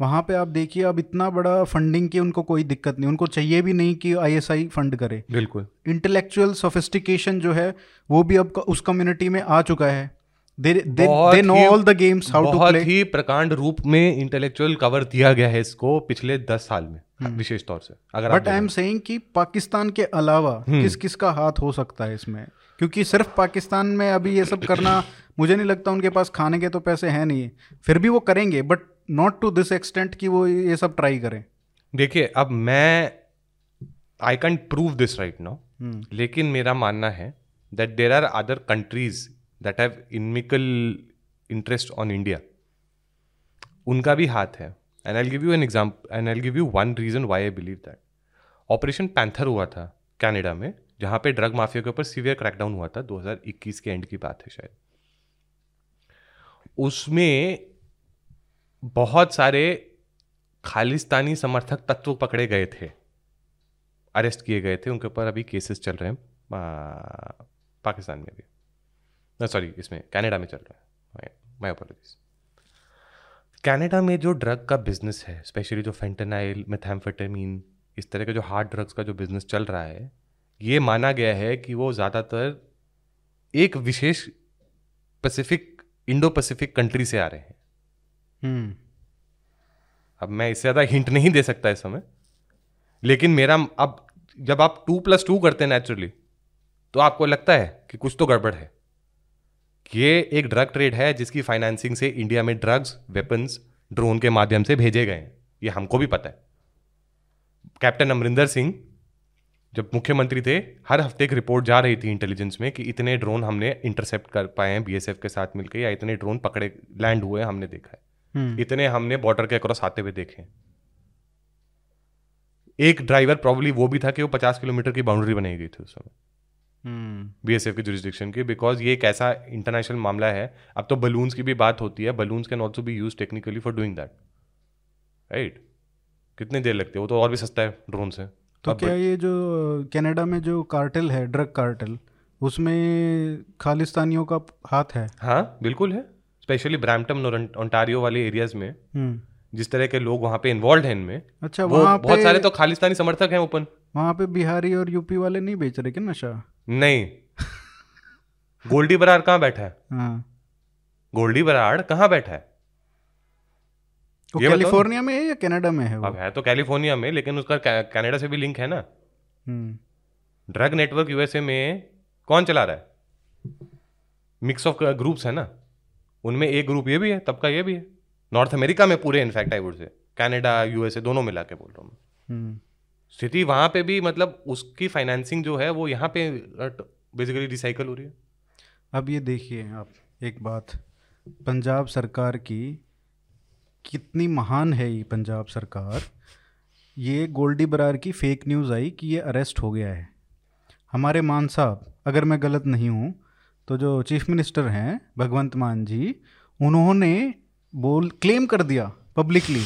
वहाँ पे आप देखिए अब इतना बड़ा फंडिंग की उनको कोई दिक्कत नहीं, उनको चाहिए भी नहीं कि ISI फंड करे। बिल्कुल इंटेलेक्चुअल सोफिस्टिकेशन जो है वो भी अब उस कम्युनिटी में आ चुका है। They know all the games how to play। बहुत ही प्रकांड रूप में इंटेलेक्चुअल कवर दिया गया है इसको पिछले 10 साल में विशेष तौर से। अगर बट आई एम सेइंग कि पाकिस्तान के अलावा किस किस का हाथ हो सकता है इसमें, क्योंकि सिर्फ पाकिस्तान में अभी ये सब करना मुझे नहीं लगता उनके पास खाने के तो पैसे हैं नहीं, फिर भी वो करेंगे but not to this extent कि वो ये सब ट्राई करें। देखिए अब मैं I can't prove this right now, लेकिन मेरा मानना है that there are other countries that have inimical interest on India, उनका भी हाथ है। and I'll give you an example and I'll give you one reason why I believe that। Operation panther हुआ था कनाडा में, जहाँ पे ड्रग माफिया के ऊपर सीवियर क्रैकडाउन हुआ था, 2021 के एंड की बात है शायद। उसमें बहुत सारे खालिस्तानी समर्थक तत्व पकड़े गए थे, अरेस्ट किए गए थे, उनके ऊपर अभी केसेस चल रहे हैं पाकिस्तान में भी, सॉरी इसमें कनाडा में चल रहा है। My apologies. कनाडा में जो ड्रग का बिजनेस है, स्पेशली जो फेंटेनाइल, मेथैम्फेटामीन, इस तरह के जो हार्ड ड्रग्स का जो बिजनेस चल रहा है, ये माना गया है कि वो ज़्यादातर एक विशेष पैसिफिक, इंडो पैसिफिक कंट्री से आ रहे हैं। अब मैं इससे ज़्यादा हिंट नहीं दे सकता इस समय, लेकिन मेरा अब जब आप 2+2 करते हैं नेचुरली तो आपको लगता है कि कुछ तो गड़बड़ है। ये एक ड्रग ट्रेड है जिसकी फाइनेंसिंग से इंडिया में ड्रग्स, वेपन्स ड्रोन के माध्यम से भेजे गए हैं, ये हमको भी पता है। कैप्टन अमरिंदर सिंह जब मुख्यमंत्री थे, हर हफ्ते एक रिपोर्ट जा रही थी इंटेलिजेंस में कि इतने ड्रोन हमने इंटरसेप्ट कर पाए हैं BSF के साथ मिलकर, या इतने ड्रोन पकड़े लैंड हुए हमने देखा है, इतने हमने बॉर्डर के अक्रॉस आते हुए देखे हैं। एक ड्राइवर प्रॉब्ली वो भी था कि वो 50 किलोमीटर की बाउंड्री बनाई गई थी उस समय BSF के जुरिस्डिक्शन की, बिकॉज ये एक ऐसा इंटरनेशनल मामला है। अब तो बलून्स की भी बात होती है, balloons can also be use technically for doing that, right? कितनी देर लगती है, वो तो और भी सस्ता है ड्रोन से। तो क्या ये जो कनाडा में जो कार्टेल है, ड्रग कार्टेल, उसमें खालिस्तानियों का हाथ है? हाँ बिल्कुल है, स्पेशली ब्रैम्पटन और ओंटारियो वाले एरियाज में जिस तरह के लोग वहाँ पे इन्वॉल्व हैं इनमें। अच्छा, वो बहुत सारे तो खालिस्तानी समर्थक हैं ओपन। वहाँ पे बिहारी और यूपी वाले नहीं बेच रहे क्या नशा? नहीं गोल्डी बराड़ कहाँ बैठा है? हाँ। गोल्डी बराड़ कहाँ बैठा है? तो कैलिफोर्निया में है या कनाडा में है? अब है तो कैलिफोर्निया में, लेकिन उसका कनाडा से भी लिंक है ना। ड्रग नेटवर्क USA में कौन चला रहा है? मिक्स ऑफ ग्रुप्स है ना, उनमें एक ग्रुप ये भी है, तब का ये भी है, नॉर्थ अमेरिका में पूरे, in fact I would say Canada USA दोनों मिला के बोल रहा हूँ। स्थिति वहाँ पे भी मतलब उसकी फाइनेंसिंग जो है वो यहाँ पे बेसिकली रिसाइकल हो रही है। अब ये देखिए आप एक बात, पंजाब सरकार की कितनी महान है ये पंजाब सरकार। ये गोल्डी बरार की फेक न्यूज़ आई कि ये अरेस्ट हो गया है। हमारे मान साहब, अगर मैं गलत नहीं हूँ तो जो चीफ मिनिस्टर हैं भगवंत मान जी, उन्होंने क्लेम कर दिया पब्लिकली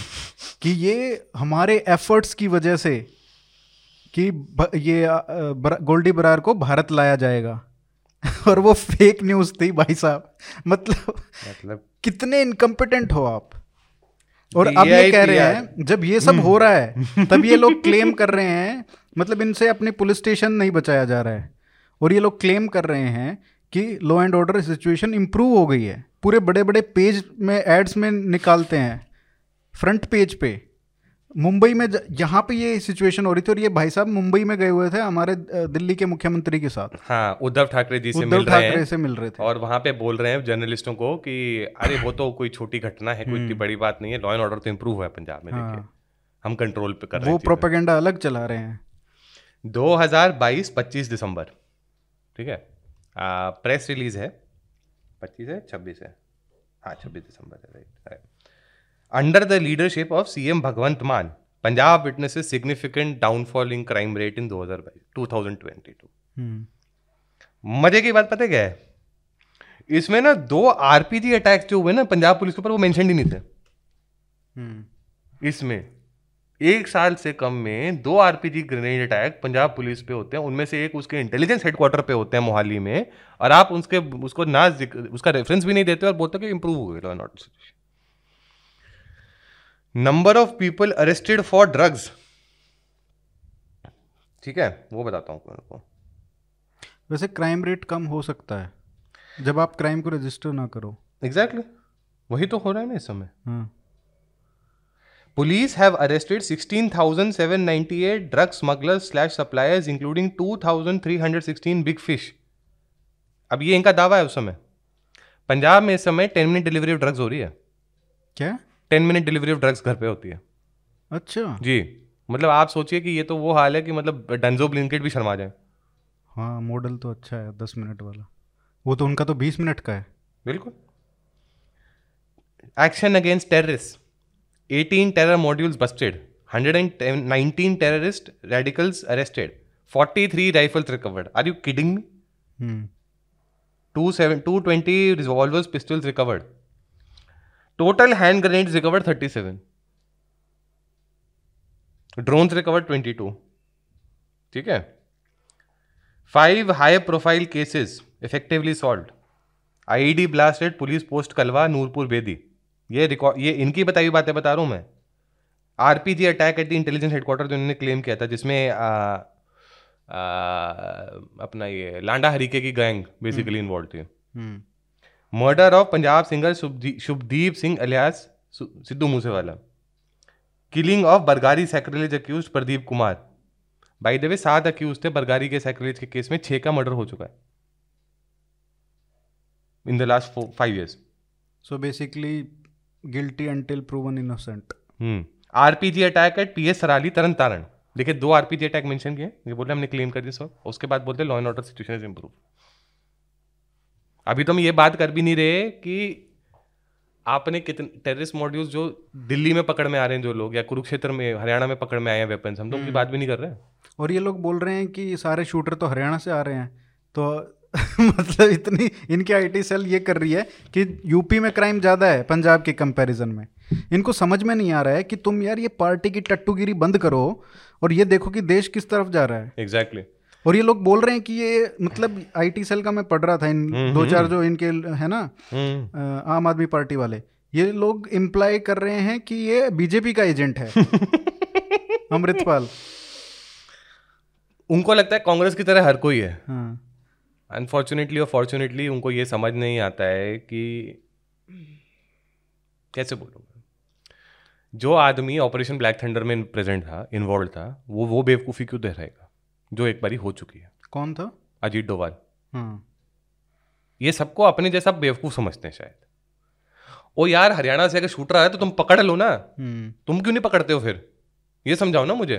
कि ये हमारे एफर्ट्स की वजह से कि ये गोल्डी बरार को भारत लाया जाएगा और वो फेक न्यूज़ थी भाई साहब। मतलब कितने इनकम्पिटेंट हो आप। और अब ये कह रहे हैं, जब ये सब हो रहा है तब ये लोग क्लेम कर रहे हैं, मतलब इनसे अपने पुलिस स्टेशन नहीं बचाया जा रहा है, और ये लोग क्लेम कर रहे हैं कि law and order situation improve हो गई है। पूरे बड़े बड़े पेज में एड्स में निकालते हैं फ्रंट पेज पे, मुंबई में जहाँ पे ये सिचुएशन हो रही थी, और ये भाई साहब मुंबई में गए हुए थे हमारे दिल्ली के मुख्यमंत्री के साथ, हाँ, उद्धव ठाकरे जी से मिल रहे थे और वहाँ पे बोल रहे हैं जर्नलिस्टों को कि अरे वो तो कोई छोटी घटना है, कोई इतनी बड़ी बात नहीं है, लॉ एंड ऑर्डर तो इम्प्रूव है पंजाब में, देखिए हम कंट्रोल पे कर रहे हैं। वो प्रोपेगेंडा अलग चला रहे हैं। 2022 25 दिसंबर, ठीक है, प्रेस रिलीज है, 25 है 26 है, हाँ 26 दिसंबर है, right. Under the leadership of CM Bhagwant Mann, Punjab witnesses significant downfall in crime rate in 2022. मजे की बात पता क्या है, इसमें ना 2 आरपीजी अटैक्स जो हुए ना पंजाब पुलिस के ऊपर, वो मेंशन्ड ही नहीं थे। इसमें 1 साल से कम में 2 RPG grenade attack Punjab police पे होते हैं, उनमें से एक उसके इंटेलिजेंस हेडक्वार्टर पे होते हैं मोहाली में, और आप उसके उसको ना उसका रेफरेंस भी नहीं देते और बोलते कि इम्प्रूव हुए law and order situation. Number of people arrested for drugs, ठीक है, वो बताता हूँ आपको। वैसे क्राइम रेट कम हो सकता है जब आप क्राइम को रजिस्टर ना करो। एग्जैक्टली वही तो हो रहा है ना इस समय। Police have arrested 16,798 drug smugglers / suppliers including 2,316 big fish. अब ये इनका दावा है उस समय पंजाब में इस समय 10 मिनट डिलीवरी ऑफ ड्रग्स हो रही है। क्या 10 मिनट डिलीवरी ऑफ ड्रग्स घर पे होती है? अच्छा जी, मतलब आप सोचिए कि ये तो वो हाल है कि मतलब डंजो ब्लिंकेट भी शर्मा जाए। हाँ मॉडल तो अच्छा है 10 मिनट वाला, वो तो उनका तो 20 मिनट का है। बिल्कुल। Action against terrorist, 18 terror modules busted, 119 terrorist radicals arrested, 43 rifles recovered. Are you kidding me? 220 revolvers pistols recovered. Total hand grenades recovered 37, drones recovered 22, ठीक है। 5 high profile cases effectively solved, IED blasted police post Kalwa Nurpur Bedi, ये इनकी बताई हुई बातें बता रहा हूँ मैं। RPG attack at the intelligence headquarter जो इन्होंने क्लेम किया था, जिसमें अपना ये लांडा हरीके की गैंग बेसिकली इन्वॉल्व थी। Murder of Punjab singer Shubhdeep Singh alias Sidhu Moosewala, killing of Bargari sacrilege accused Pradeep Kumar. By the way 7 accuse थे बरगारी के सैक्रिलेज के केस में, 6 का मर्डर हो चुका है in the last 5 years. So basically guilty until proven innocent. RPG attack at PS Sarali तरन तारण, देखिए 2 आरपीजी अटैक मेंशन किए, ये बोले हमने क्लेम कर दिया सर, उसके बाद बोलते law and order situation is improve. अभी तो हम ये बात कर भी नहीं रहे कि आपने कितने टेररिस्ट मॉड्यूल्स जो दिल्ली में पकड़ में आ रहे हैं जो लोग, या कुरुक्षेत्र में हरियाणा में पकड़ में आए हैं वेपन्स, हम तो उनकी बात भी नहीं कर रहे हैं। और ये लोग बोल रहे हैं कि सारे शूटर तो हरियाणा से आ रहे हैं, तो मतलब इतनी इनकी आईटी सेल ये कर रही है कि यूपी में क्राइम ज़्यादा है पंजाब के कंपैरिजन में। इनको समझ में नहीं आ रहा है कि तुम यार ये पार्टी की टट्टूगिरी बंद करो और ये देखो कि देश किस तरफ जा रहा है। एग्जैक्टली। और ये लोग बोल रहे हैं कि ये मतलब आईटी सेल का मैं पढ़ रहा था, इन 2-4 जो इनके है ना आम आदमी पार्टी वाले, ये लोग इम्प्लाई कर रहे हैं कि ये बीजेपी का एजेंट है अमृतपाल। उनको लगता है कांग्रेस की तरह हर कोई है। अनफॉर्चुनेटली और फॉर्चुनेटली उनको ये समझ नहीं आता है कि कैसे बोलूं, जो आदमी ऑपरेशन ब्लैक थंडर में प्रेजेंट था, इन्वॉल्व था, वो बेवकूफ़ी क्यों दे रहेगा जो एक बारी हो चुकी है। कौन था? अजीत डोवाल। ये सबको अपने जैसा बेवकूफ समझते हैं शायद। ओ यार हरियाणा से अगर शूटर आया तो तुम पकड़ लो ना, तुम क्यों नहीं पकड़ते हो? फिर ये समझाओ ना मुझे,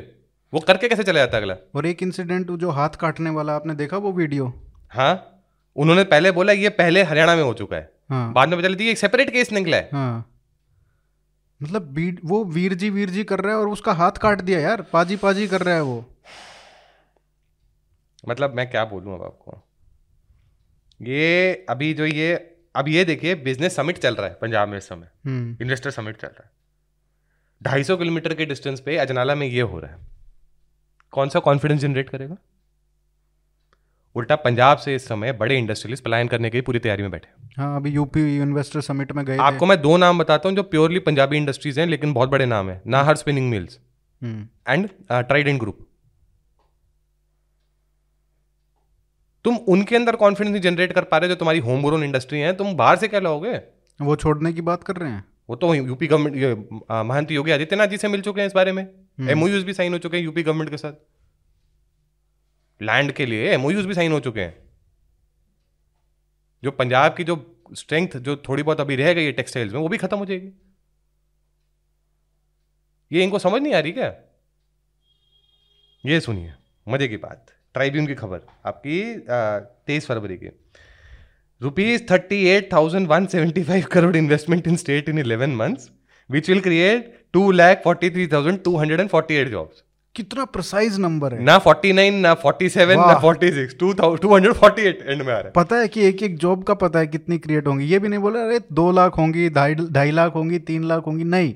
वो करके कैसे चला जाता अगला। और एक इंसिडेंट जो हाथ काटने वाला आपने देखा वो वीडियो? हाँ, उन्होंने पहले बोला ये पहले हरियाणा में हो चुका है, बाद में बता एक सेपरेट केस निकला है। मतलब वो वीर जी कर रहा है और उसका हाथ काट दिया यार, पाजी कर रहा है वो। मतलब मैं क्या बोलूँ अब आपको। ये अभी जो ये अब ये देखिए बिजनेस समिट चल रहा है पंजाब में इस समय, इन्वेस्टर समिट चल रहा है, 250 किलोमीटर के डिस्टेंस पे अजनाला में ये हो रहा है। कौन सा कॉन्फिडेंस जनरेट करेगा? उल्टा पंजाब से इस समय बड़े इंडस्ट्रियलिस्ट पलायन करने की पूरी तैयारी में बैठे। हाँ, अभी यूपी इन्वेस्टर समिट में गए। आपको मैं 2 नाम बताता हूँ जो प्योरली पंजाबी इंडस्ट्रीज हैं, लेकिन बहुत बड़े नाम है, Nahar spinning mills and Trident group. तुम उनके अंदर कॉन्फिडेंस नहीं जनरेट कर पा रहे जो तुम्हारी होम ग्रोन इंडस्ट्री है, तुम बाहर से क्या लाओगे? वो छोड़ने की बात कर रहे हैं। वो तो यूपी गवर्नमेंट महंत योगी आदित्यनाथ जी से मिल चुके हैं इस बारे में, एमओयूज भी साइन हो चुके हैं यूपी गवर्नमेंट के साथ, लैंड के लिए एमओयूज भी साइन हो चुके हैं। जो पंजाब की जो स्ट्रेंथ जो थोड़ी बहुत अभी रह गई है टेक्सटाइल्स में वो भी खत्म हो जाएगी। ये इनको समझ नहीं आ रही क्या? ये सुनिए मजे की बात, ट्राइब्यून की खबर आपकी 23 फरवरी की। ₹38,175 crore investment in state in 11 months which will create 2,43,248 jobs. कितना प्रिसाइज नंबर है ना, 49 ना 47 ना 46, 248 एंड में आ रहा है। पता है कि एक एक जॉब का पता है कितनी क्रिएट होंगी। ये भी नहीं बोला अरे 2 लाख होंगी, 2.5 लाख होंगी, 3 लाख होंगी, नहीं,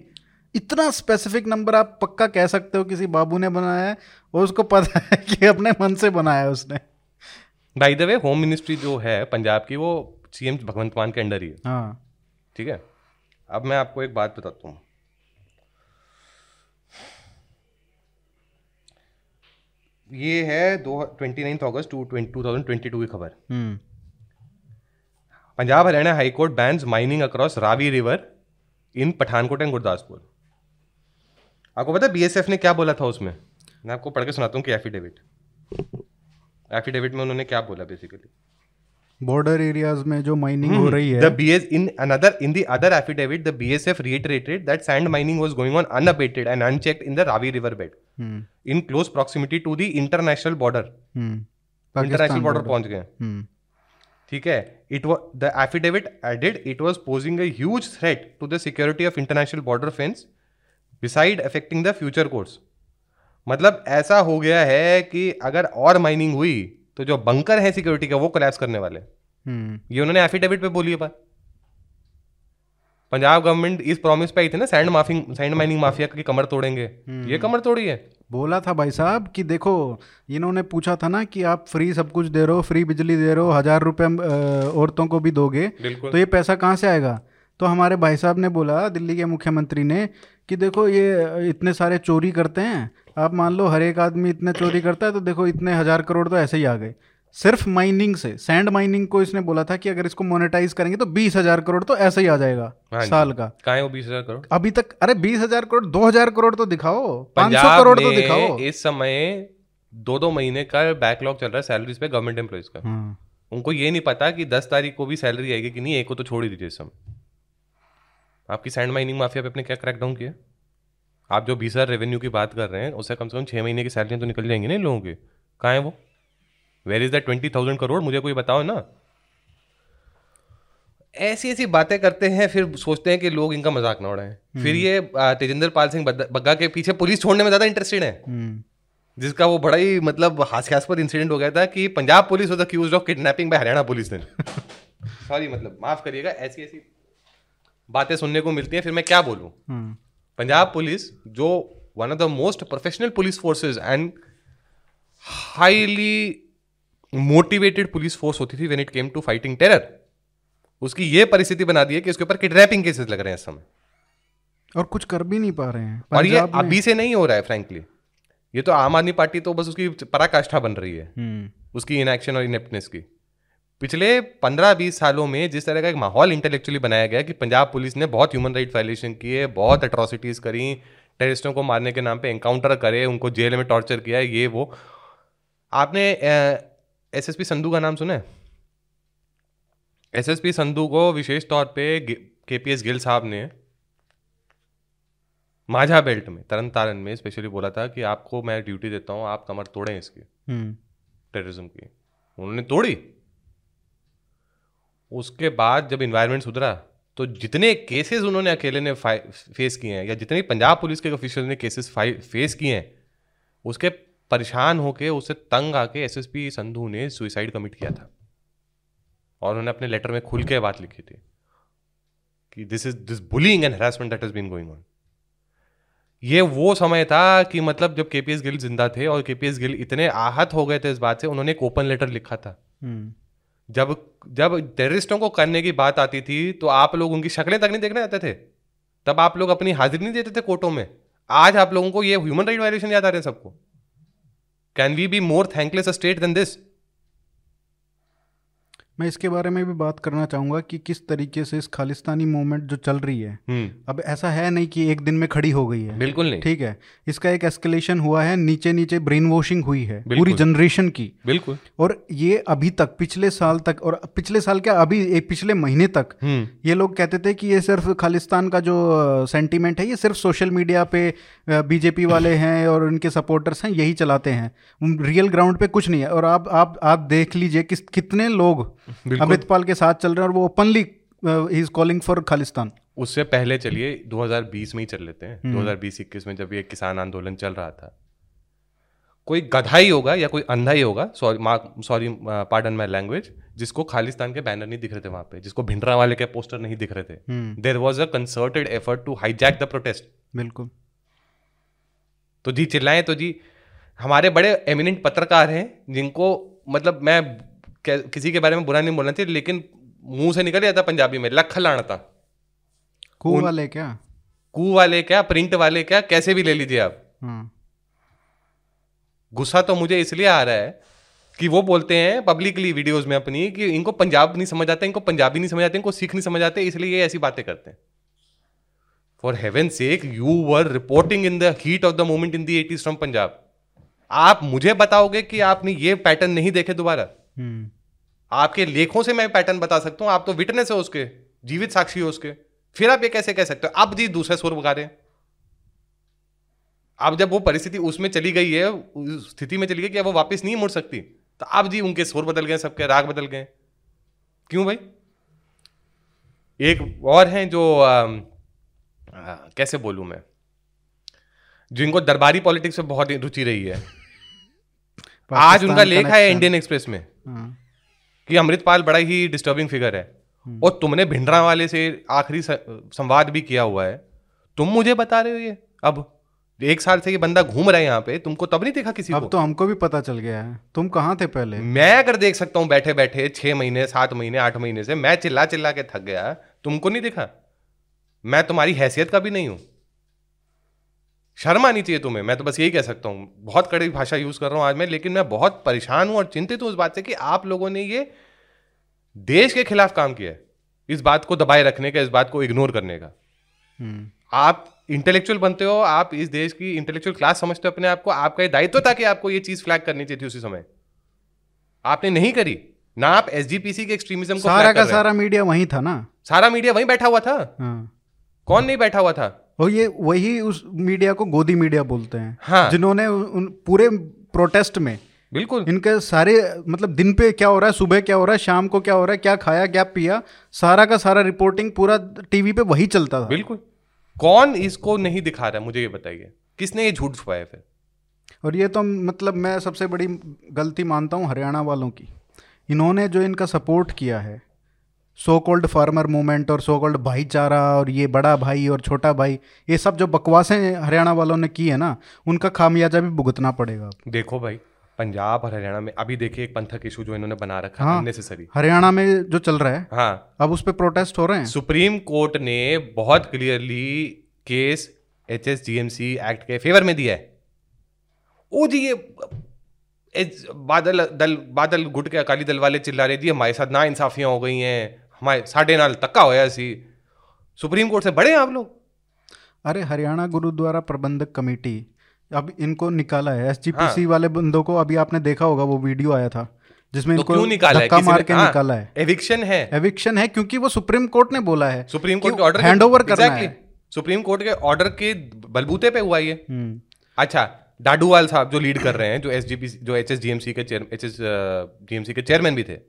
इतना स्पेसिफिक नंबर आप पक्का कह सकते हो किसी बाबू ने बनाया है और उसको पता है कि अपने मन से बनाया है उसने। By the way home ministry जो है पंजाब की वो सीएम भगवंत मान के अंडर ही है। हाँ ठीक है। अब मैं आपको एक बात बताता हूँ, ये है 29 अगस्त 2022 की खबर। Punjab Haryana high court bans mining across Ravi river in Pathankot and Gurdaspur. आपको पता है बीएसएफ ने क्या बोला था उसमें? मैं आपको पढ़ के सुनाता हूँ कि एफिडेविट में उन्होंने क्या बोला। बेसिकली बॉर्डर एरियाज में जो माइनिंग हो रही है, the BS in the other affidavit the BSF reiterated that sand mining was going on unabated and unchecked in the Ravi river bed in close proximity to the international border. International border पहुंच गए, ठीक है। It was the affidavit added it was posing a huge threat to the security of international border fence beside affecting the future course. मतलब ऐसा हो गया है कि अगर और माइनिंग हुई तो जो बंकर है सिक्योरिटी का वो कोलैप्स करने वाले। ये उन्होंने एफिडेविट पे बोली है बात। पंजाब गवर्नमेंट इस प्रॉमिस पे आई थी ना, सैंड माइनिंग माफिया की कमर तोड़ेंगे, ये कमर तोड़ी है। बोला था भाई साहब कि देखो, इन्होंने पूछा था ना कि आप फ्री सब कुछ दे रहे हो, फ्री बिजली दे रहे हो, 1,000 रुपये औरतों को भी दोगे तो ये पैसा कहाँ से आएगा? तो हमारे भाई साहब ने बोला, दिल्ली के मुख्यमंत्री ने, कि देखो ये इतने सारे चोरी करते हैं, आप मान लो हर एक आदमी इतने चोरी करता है तो देखो इतने 1,000 करोड़ तो ऐसे ही आ गए सिर्फ माइनिंग से। सैंड माइनिंग को इसने बोला था कि अगर इसको मोनेटाइज करेंगे तो 20,000 करोड़ तो ऐसे ही आ जाएगा साल का। कहाँ है वो 20,000 करोड़? अभी तक अरे 20,000 करोड़, 2,000 करोड़ तो दिखाओ, 500 करोड़ तो दिखाओ। इस समय 2-2 महीने का बैकलॉग चल रहा है सैलरीज पे गवर्नमेंट एम्प्लॉइज का। उनको ये नहीं पता कि 10 तारीख को भी सैलरी आएगी कि नहीं। एक को तो छोड़ ही दीजिए इस समय। आपकी सैंड माइनिंग माफिया पे अपने क्या क्रैकडाउन किया? आप जो 20,000 रेवेन्यू की बात कर रहे हैं उससे कम से कम 6 महीने की सैलरी तो निकल जाएंगी ना लोगों के। कहाँ है वो? Where is that 20,000 crore? मुझे कोई बताओ ना। ऐसी ऐसी बातें करते हैं, फिर सोचते हैं कि लोग इनका मजाक ना उड़ाएं। फिर ये तेजिंदर पाल सिंह बग्गा के पीछे पुलिस छोड़ने में ज़्यादा इंटरेस्टेड है, जिसका वो बड़ा ही मतलब हास्यास्पद इंसिडेंट हो गया था कि Punjab police was accused of kidnapping by Haryana police ने। सॉरी, मतलब माफ करिएगा, ऐसी ऐसी बातें सुनने को मिलती हैं। फिर मैं क्या बोलूं? पंजाब पुलिस जो one of the most professional police forces and highly motivated police force होती थी when it came to fighting terror, उसकी ये परिस्थिति बना दी है कि उसके ऊपर किडनैपिंग केसेस लग रहे हैं इस समय और कुछ कर भी नहीं पा रहे हैं। और ये अभी से नहीं हो रहा है फ्रैंकली, ये तो आम आदमी पार्टी तो बस उसकी पराकाष्ठा बन रही है उसकी इनएक्शन और इनेप्टनेस की। पिछले 15-20 सालों में जिस तरह का एक माहौल इंटेलेक्चुअली बनाया गया कि पंजाब पुलिस ने बहुत ह्यूमन राइट वायलेशन किए, बहुत अट्रॉसिटीज़ करी, टेररिस्टों को मारने के नाम पे एनकाउंटर करे, उनको जेल में टॉर्चर किया, ये वो। आपने एसएसपी संधू का नाम सुना है? एसएसपी संधू को विशेष तौर पे केपीएस गिल साहब ने माझा बेल्ट में, तरन तारण में स्पेशली बोला था कि आपको मैं ड्यूटी देता हूँ, आप कमर तोड़ें इसकी टेररिज्म की। उन्होंने तोड़ी। उसके बाद जब इन्वायरमेंट सुधरा तो जितने केसेस उन्होंने अकेले ने फेस किए हैं या जितने पंजाब पुलिस के ऑफिशियल ने केसेस फेस किए हैं, उसके परेशान होके, उससे तंग आके एसएसपी संधू ने सुसाइड कमिट किया था। और उन्होंने अपने लेटर में खुल के बात लिखी थी कि this bullying and harassment that has been going on. ये वो समय था कि मतलब जब केपीएस गिल जिंदा थे और केपीएस गिल इतने आहत हो गए थे इस बात से, उन्होंने एक ओपन लेटर लिखा था। जब टेररिस्टों को करने की बात आती थी तो आप लोग उनकी शक्लें तक नहीं देखने आते थे, तब आप लोग अपनी हाजिरी नहीं देते थे कोर्टों में। आज आप लोगों को ये ह्यूमन राइट वायलेशन याद आ रहे हैं सबको। Can we be more thankless a state than this? मैं इसके बारे में भी बात करना चाहूँगा कि किस तरीके से इस खालिस्तानी मूवमेंट जो चल रही है, अब ऐसा है नहीं कि एक दिन में खड़ी हो गई है, बिल्कुल नहीं, ठीक है। इसका एक एस्केलेशन हुआ है, नीचे नीचे ब्रेन वॉशिंग हुई है पूरी जनरेशन की, बिल्कुल। और ये अभी तक पिछले साल तक, और पिछले साल क्या अभी एक पिछले महीने तक ये लोग कहते थे कि ये सिर्फ खालिस्तान का जो सेंटिमेंट है ये सिर्फ सोशल मीडिया पे बीजेपी वाले हैं और उनके सपोर्टर्स हैं यही चलाते हैं, रियल ग्राउंड पे कुछ नहीं है। और आप देख लीजिए कि कितने लोग अमृतपाल के साथ चल रहे हैं और वो openly he is calling for Khalistan. उससे पहले चलिए 2020 में ही चल लेते हैं, 2020-21 में जब ये किसान आंदोलन चल रहा था, कोई गधा ही होगा या कोई अंधा ही होगा, सॉरी पार्डन माय लैंग्वेज, जिसको खालिस्तान के बैनर नहीं दिख रहे थे वहां पे, जिसको भिंडरा वाले के पोस्टर नहीं दिख रहे थे। There was a concerted effort to hijack the protest, बिल्कुल। तो जी चिल्लाएं तो जी, हमारे बड़े एमिनेंट पत्रकार हैं जिनको, मतलब मैं किसी के बारे में बुरा नहीं बोलना चाहिए लेकिन मुंह से निकल जाता पंजाबी में, लख लानता कू वाले क्या प्रिंट वाले क्या, कैसे भी ले लीजिए आप। गुस्सा तो मुझे इसलिए आ रहा है कि वो बोलते हैं पब्लिकली वीडियोस में अपनी कि इनको पंजाब नहीं समझ आता, इनको पंजाबी नहीं समझ आते, इनको सिख नहीं समझ आते, इसलिए ये ऐसी बातें करते हैं। For heaven sake, you were reporting in the heat of the moment in the 80s from Punjab. आप मुझे बताओगे कि आपने ये पैटर्न नहीं देखे दोबारा? आपके लेखों से मैं पैटर्न बता सकता हूं, आप तो विटनेस हो उसके, जीवित साक्षी हो उसके, फिर आप ये कैसे कह सकते हो? आप जी दूसरे शोर बगा रहे हैं। अब जब वो परिस्थिति उसमें चली गई है, उस स्थिति में चली गई कि वो वापस नहीं मुड़ सकती, तो आप जी उनके स्वर बदल गए, सबके राग बदल गए, क्यों भाई? एक और हैं जो कैसे बोलूं मैं, जिनको दरबारी पॉलिटिक्स में बहुत रुचि रही है। आज उनका लेख है इंडियन एक्सप्रेस में कि अमृतपाल बड़ा ही डिस्टर्बिंग फिगर है, और तुमने भिंडरा वाले से आखिरी संवाद भी किया हुआ है, तुम मुझे बता रहे हो ये? अब एक साल से ये बंदा घूम रहा है यहाँ पे, तुमको तब नहीं देखा किसी को? अब तो हमको भी पता चल गया है, तुम कहाँ थे पहले? मैं अगर देख सकता हूँ बैठे बैठे 6 महीने 7 महीने 8 महीने से, मैं चिल्ला चिल्ला के थक गया, तुमको नहीं दिखा? मैं तुम्हारी हैसियत का भी नहीं हूँ, शर्म आनी चाहिए तुम्हें। मैं तो बस यही कह सकता हूँ, बहुत कड़ी भाषा यूज कर रहा हूँ आज मैं, लेकिन मैं बहुत परेशान हूँ और चिंतित हूँ उस बात से कि आप लोगों ने ये देश के खिलाफ काम किया है, इस बात को दबाए रखने का, इस बात को इग्नोर करने का। आप इंटेलेक्चुअल बनते हो, आप इस देश की इंटेलेक्चुअल क्लास समझते हो अपने आप को, आपका ये दायित्व था कि आपको ये चीज फ्लैग करनी चाहिए थी उसी समय, आपने नहीं करी ना। आप एसजीपीसी के एक्सट्रीमिज्म को सारा का सारा मीडिया वहीं था ना, सारा मीडिया वहीं बैठा हुआ था। कौन नहीं बैठा हुआ था? और ये वही उस मीडिया को गोदी मीडिया बोलते हैं, हाँ। जिन्होंने पूरे प्रोटेस्ट में बिल्कुल इनके सारे, मतलब दिन पे क्या हो रहा है, सुबह क्या हो रहा है, शाम को क्या हो रहा है, क्या खाया क्या पिया, सारा का सारा रिपोर्टिंग पूरा टीवी पे वही चलता था, बिल्कुल। कौन इसको नहीं दिखा रहा है मुझे ये बताइए? किसने ये झूठ छुपाया फिर? और ये तो, मतलब मैं सबसे बड़ी गलती मानता हूँ हरियाणा वालों की, इन्होंने जो इनका सपोर्ट किया है सो कॉल्ड फार्मर मूवमेंट और सो कॉल्ड भाईचारा और ये बड़ा भाई और छोटा भाई, ये सब जो बकवासें हरियाणा वालों ने की है ना, उनका खामियाजा भी भुगतना पड़ेगा। देखो भाई, पंजाब और हरियाणा में अभी देखिए एक पंथक इशू जो इन्होंने बना रखा है अननेसेसरी, हरियाणा में जो चल रहा है, हाँ, अब उस पे प्रोटेस्ट हो रहे हैं। सुप्रीम कोर्ट ने बहुत क्लियरली केस HSGMC एक्ट के फेवर में दिया है। ओ जी, ये बादल गुट के अकाली दल वाले चिल्ला रहे जी हमारे साथ ना इंसाफियां हो गई हैं, हमारे साढ़े नाल तक्का होया सी। सुप्रीम कोर्ट से बड़े हैं आप लोग। अरे हरियाणा गुरुद्वारा प्रबंधक कमेटी, अब इनको निकाला है एसजीपीसी, हाँ। वाले बंदों को अभी आपने देखा होगा वो वीडियो आया था जिसमें तो इनको धक्का मार के निकाला है। एविक्शन है क्योंकि वो सुप्रीम कोर्ट ने बोला है, सुप्रीम कोर्ट के ऑर्डर हैंडओवर करना है, सुप्रीम कोर्ट के ऑर्डर के बलबूते पे हुआ ये। अच्छा, डाडूवाल साहब जो लीड कर रहे हैं, जो एसजीपीसी, जो एचएसजीएमसी के चेयरमैन भी थे,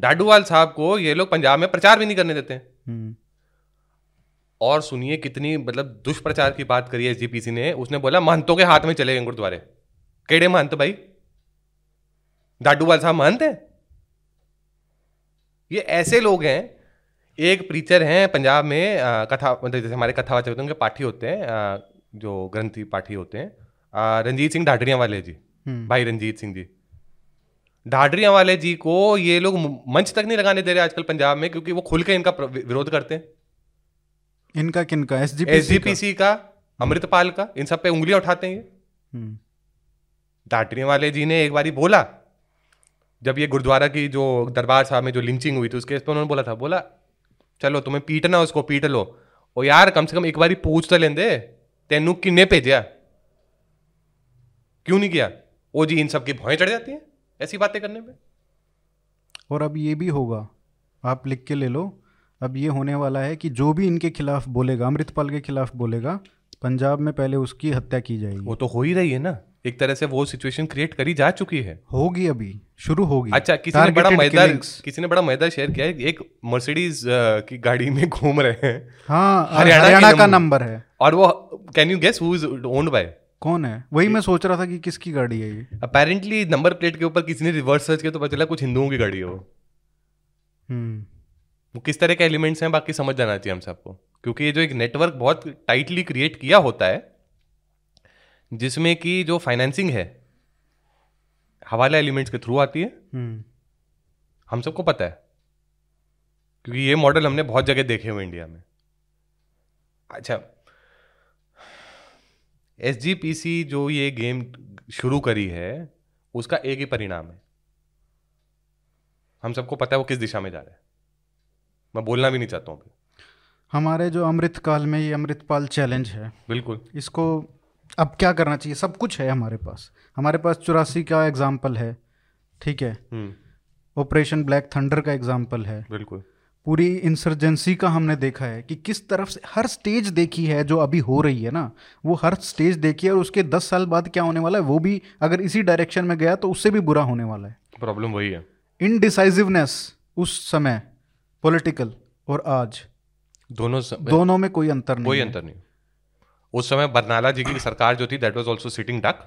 डाडूवाल साहब को ये लोग पंजाब में प्रचार भी नहीं करने देते। और सुनिए कितनी, मतलब दुष्प्रचार की बात करी है एसजीपीसी ने। उसने बोला महंतों के हाथ में चले गए गुरुद्वारे। केड़े महंत भाई? डाडूवाल साहब महंत है? ये ऐसे लोग हैं। एक प्रीचर हैं पंजाब में, कथा, मतलब जैसे हमारे कथावाचक होते हैं, उनके पाठी होते हैं, जो ग्रंथी पाठी होते हैं, रणजीत सिंह ढाडरिया वाले जी, भाई रणजीत सिंह जी ढाडरिया वाले जी को ये लोग मंच तक नहीं लगाने दे रहे आजकल पंजाब में, क्योंकि वो खुल के इनका विरोध करते हैं। इनका किनका? एसजीपीसी का, अमृतपाल का, इन सब पे उंगलियां उठाते हैं। डाटने वाले जी ने एक बारी बोला, जब ये गुरुद्वारा की जो दरबार साहब में जो लिंचिंग हुई थी उसके इस पर उन्होंने बोला था, बोला चलो तुम्हें पीटना उसको पीट लो, और यार कम से कम एक बार पूछ तो लेंदे तेनू किन्ने भेजा, क्यों नहीं किया। वो जी इन सब की भौएं चढ़ जाती हैं ऐसी बातें करने में। और अब ये भी होगा, आप लिख के ले लो, अब ये होने वाला है कि जो भी इनके खिलाफ बोलेगा, अमृतपाल के खिलाफ बोलेगा, पंजाब में पहले उसकी हत्या की जाएगी। वो तो हो ही रही है ना, एक तरह से वो सिचुएशन क्रिएट करी जा चुकी है, होगी अभी शुरू होगी। अच्छा, किसी ने बड़ा मैदा शेयर किया है, एक मर्सिडीज की गाड़ी में घूम रहे हैं, हाँ, हरियाणा का नंबर है, और वो can you guess who is owned by, कौन है? वही मैं सोच रहा था कि किसकी गाड़ी है ये। अपेरेंटली नंबर प्लेट के ऊपर किसी ने रिवर्स सर्च किया तो पता चला कुछ हिंदुओं की गाड़ी है वो किस तरह के एलिमेंट्स हैं बाकी समझ जाना चाहिए हम सबको, क्योंकि ये जो एक नेटवर्क बहुत टाइटली क्रिएट किया होता है जिसमें कि जो फाइनेंसिंग है हवाला एलिमेंट्स के थ्रू आती है, हम सबको पता है क्योंकि ये मॉडल हमने बहुत जगह देखे हुए इंडिया में। अच्छा, एसजीपीसी जो ये गेम शुरू करी है उसका एक ही परिणाम है, हम सबको पता है वो किस दिशा में जा रहा है, मैं बोलना भी नहीं चाहता हूँ। हमारे जो अमृतकाल में ये अमृतपाल चैलेंज है, बिल्कुल, इसको अब क्या करना चाहिए? सब कुछ है हमारे पास, हमारे पास 84 का एग्जाम्पल है, ठीक है, ऑपरेशन ब्लैक थंडर का एग्जाम्पल है, बिल्कुल, पूरी इंसर्जेंसी का हमने देखा है कि किस तरफ से हर स्टेज देखी है, जो अभी हो रही है ना वो हर स्टेज देखी है, और उसके 10 साल बाद क्या होने वाला है वो भी अगर इसी डायरेक्शन में गया तो उससे भी बुरा होने वाला है। प्रॉब्लम वही है, इनडिसाइसिवनेस उस समय पॉलिटिकल और आज दोनों में कोई अंतर नहीं। उस समय बरनाला जी की सरकार जो थी, that was also sitting duck,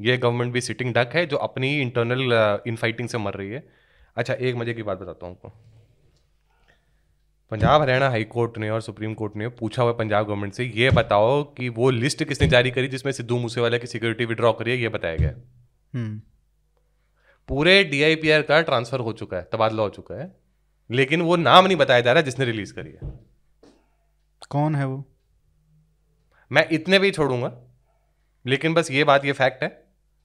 ये गवर्नमेंट भी सिटिंग डक है जो अपनी इंटरनल इनफाइटिंग से मर रही है। अच्छा, एक मजे की बात बताता हूँ आपको, पंजाब हरियाणा हाई कोर्ट ने और सुप्रीम कोर्ट ने पूछा हुआ पंजाब गवर्नमेंट से, ये बताओ कि वो लिस्ट किसने जारी करी जिसमें सिद्धू मूसेवाला की सिक्योरिटी विड्रॉ करी है, ये बताया गया। पूरे DIPR का ट्रांसफर हो चुका है, तबादला हो चुका है, लेकिन वो नाम नहीं बताया जा रहा जिसने रिलीज करी है, कौन है वो। मैं इतने भी छोड़ूंगा, लेकिन बस ये बात, ये फैक्ट है।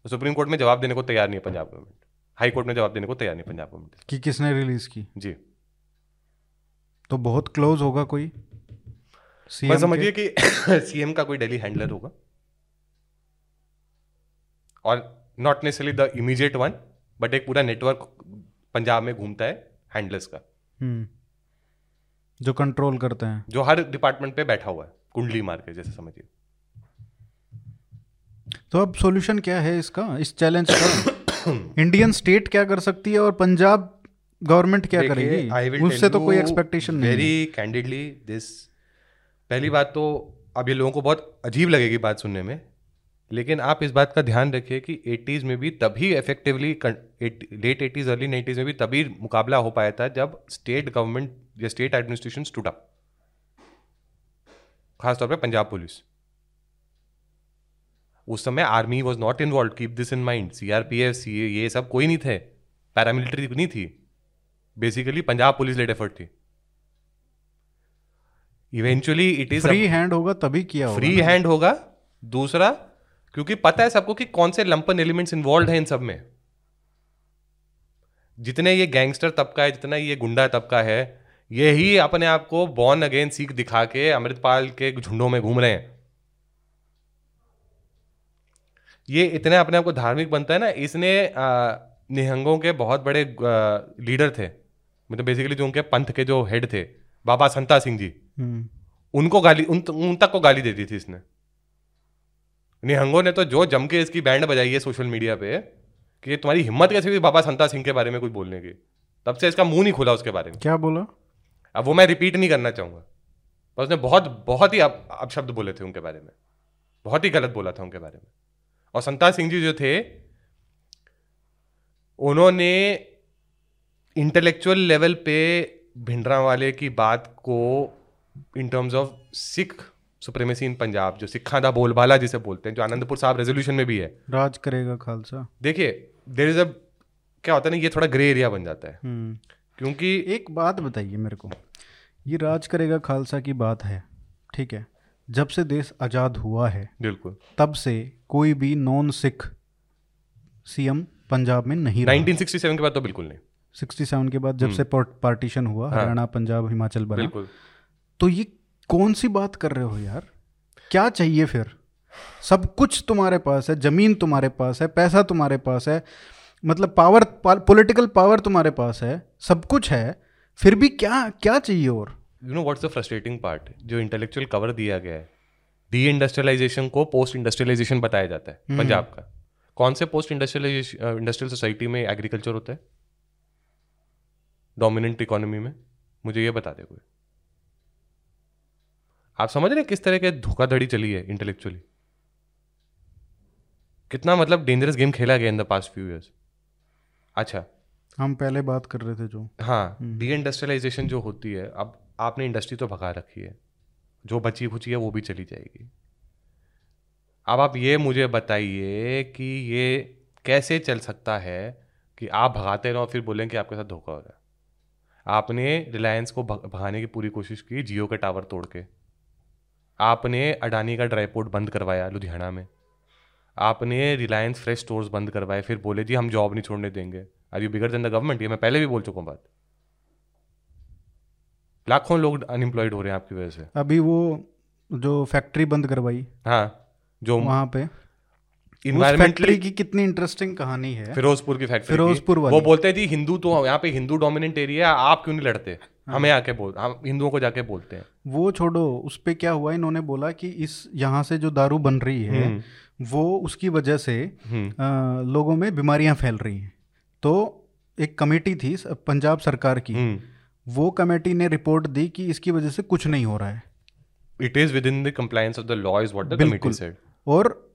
सुप्रीम कोर्ट में जवाब देने को तैयार नहीं है पंजाब गवर्नमेंट, हाई कोर्ट में जवाब देने को तैयार नहीं पंजाब गवर्नमेंट कि किसने रिलीज की। जी, तो बहुत क्लोज होगा कोई, मैं समझिए कि सीएम का कोई डेली हैंडलर होगा, और not necessarily the immediate one, but एक पूरा नेटवर्क पंजाब में घूमता है हैंडलर्स का, जो कंट्रोल करते हैं, जो हर डिपार्टमेंट पे बैठा हुआ है कुंडली मार के, जैसे समझिए। तो अब सॉल्यूशन क्या है इसका, इस चैलेंज का? इंडियन स्टेट क्या कर सकती है और पंजाब गवर्नमेंट क्या करेगी, उससे तो कोई एक्सपेक्टेशन नहीं। वेरी कैंडिडली दिस, पहली बात तो अब ये लोगों को बहुत अजीब लगेगी बात सुनने में, लेकिन आप इस बात का ध्यान रखिए कि 80s में भी तभी effectively, late 80s early 90s में भी तभी मुकाबला हो पाया था जब स्टेट गवर्नमेंट या स्टेट एडमिनिस्ट्रेशन स्टूड अप, खासतौर पे पंजाब पुलिस। उस समय army was not involve, keep this in mind, CRPF CA ये सब कोई नहीं थे, पैरामिलिट्री नहीं थी, basically Punjab police led effort थी। Eventually it is free hand होगा तभी किया, फ्री हैंड होगा। दूसरा, क्योंकि पता है सबको कि कौन से लंपन एलिमेंट्स इन्वॉल्व हैं इन सब में, जितने ये गैंगस्टर तबका है, जितना ये गुंडा तबका है, यही अपने आप को बॉर्न अगेन सीख दिखा के अमृतपाल के झुंडों में घूम रहे हैं। ये इतने अपने आप को धार्मिक बनता है ना, इसने निहंगों के बहुत बड़े लीडर थे, मतलब बेसिकली जो उनके पंथ के जो हेड थे, बाबा संता सिंह जी, उनको गाली, उन तक को गाली दे दी थी इसने। निहंगों ने तो जो जम के इसकी बैंड बजाई है सोशल मीडिया पे कि तुम्हारी हिम्मत कैसे हुई बाबा संता सिंह के बारे में कुछ बोलने की, तब से इसका मुंह नहीं खुला उसके बारे में। क्या बोला अब वो मैं रिपीट नहीं करना चाहूंगा, पर उसने बहुत बहुत ही अपशब्द बोले थे उनके बारे में, बहुत ही गलत बोला था उनके बारे में। और संता सिंह जी जो थे, उन्होंने इंटेलेक्चुअल लेवल पे भिंडरांवाले की बात को in terms of Sikh supremacy in Punjab, जो सिखा दा बोलबाला जिसे बोलते हैं, जो आनंदपुर साहब रेजोल्यूशन में भी है, राज करेगा खालसा। देखिए देयर इज अ, क्या होता है ना, ये थोड़ा ग्रे एरिया बन जाता है, क्योंकि एक बात बताइए मेरे को, ये राज करेगा खालसा की बात है, ठीक है, जब से देश आज़ाद हुआ है, बिल्कुल, तब से कोई भी नॉन सिख सीएम पंजाब में नहीं, 1967 के बाद तो बिल्कुल नहीं, 67 के बाद जब से पार्टीशन हुआ हरियाणा पंजाब हिमाचल बना, तो ये कौन सी बात कर रहे हो यार, क्या चाहिए फिर, सब कुछ तुम्हारे पास है, जमीन तुम्हारे पास है, पैसा तुम्हारे पास है, मतलब पावर पॉलिटिकल पावर तुम्हारे पास है, सब कुछ है, फिर भी क्या क्या चाहिए। और you know what's the frustrating part, जो इंटेलेक्चुअल कवर दिया गया है, डी इंडस्ट्रियलाइजेशन को पोस्ट इंडस्ट्रियलाइजेशन बताया जाता है पंजाब का। कौन से पोस्ट इंडस्ट्रियलाइजेशन इंडस्ट्रियल सोसाइटी में एग्रीकल्चर होता है डोमिनेंट इकोनॉमी में, मुझे ये बता दे कोई। आप समझ रहे हैं किस तरह के धोखाधड़ी चली है इंटेलेक्चुअली, कितना मतलब डेंजरस गेम खेला गया in the past few years. अच्छा, हम पहले बात कर रहे थे जो हाँ डी इंडस्ट्रियलाइजेशन जो होती है, अब आपने इंडस्ट्री तो भगा रखी है, जो बची खुची है वो भी चली जाएगी। अब आप ये मुझे बताइए कि ये कैसे चल सकता है कि आप भगाते रहो फिर बोलें कि आपके साथ धोखा हो रहा है। आपने रिलायंस को भगाने की पूरी कोशिश की जियो के टावर तोड़ के, आपने अडानी का ड्राईपोर्ट बंद करवाया लुधियाना में, आपने रिलायंस फ्रेश स्टोर्स बंद करवाए, फिर बोले जी हम जॉब नहीं छोड़ने देंगे। Are you bigger than the government? ये मैं पहले भी बोल चुका हूँ बात। लाखों लोग अनएम्प्लॉयड हो रहे हैं आपकी वजह से। अभी वो जो फैक्ट्री बंद करवाई, हाँ, जो वहाँ पे इन्वायरमेंटली की कितनी इंटरेस्टिंग कहानी है, फिरोजपुर की फैक्ट्री, फिरोजपुर वाली, वो बोलते हैं जी हिंदू, तो यहाँ पे हिंदू डोमिनेंट एरिया, आप क्यों नहीं लड़ते, हमें आके बोल, हम हिंदुओं को जाके बोलते हैं। वो छोड़ो, उस पे क्या हुआ, इन्होंने बोला कि इस यहाँ से जो दारू बन रही है वो उसकी वजह से लोगों में बीमारियां फैल रही हैं। तो एक कमेटी थी पंजाब सरकार की, वो कमेटी ने रिपोर्ट दी कि इसकी वजह से कुछ नहीं हो रहा है, it is within the compliance of the law is what the committee said, और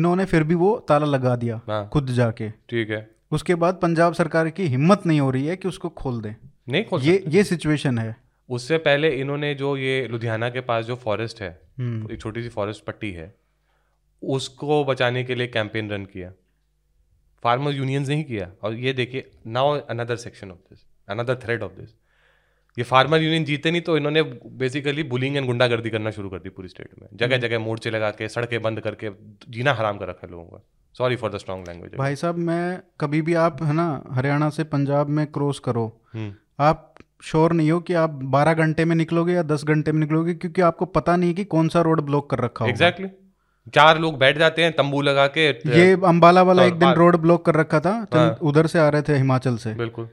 इन्होंने फिर भी वो ताला लगा दिया। हाँ, खुद जाके, ठीक है। उसके बाद पंजाब सरकार की हिम्मत नहीं हो रही है कि उसको खोल दें, नहीं खोल, ये सिचुएशन है। उससे पहले इन्होंने जो ये लुधियाना के पास जो फॉरेस्ट है, एक छोटी सी फॉरेस्ट पट्टी है, उसको बचाने के लिए कैंपेन रन किया, फार्मर्स यूनियंस नहीं किया। और ये देखिए now another section of this, another thread of this, ये फार्मर यूनियन जीते नहीं तो इन्होंने बेसिकली बुलिंग एंड गुंडागर्दी करना शुरू कर दी पूरी स्टेट में, जगह जगह मोर्चे लगा के, सड़कें बंद करके, जीना हराम कर रखा है लोगों का। Sorry for the strong language भाई साहब। मैं कभी भी, आप है ना, हरियाणा से पंजाब में क्रॉस करो, आप श्योर नहीं हो कि आप 12 घंटे में निकलोगे या 10 घंटे में निकलोगे, क्योंकि आपको पता नहीं कि कौन सा रोड ब्लॉक कर रखा है। एग्जैक्टली, चार लोग बैठ जाते हैं तंबू लगा के। ये अंबाला वाला एक दिन रोड ब्लॉक कर रखा था, हाँ, उधर से आ रहे थे हिमाचल से, बिल्कुल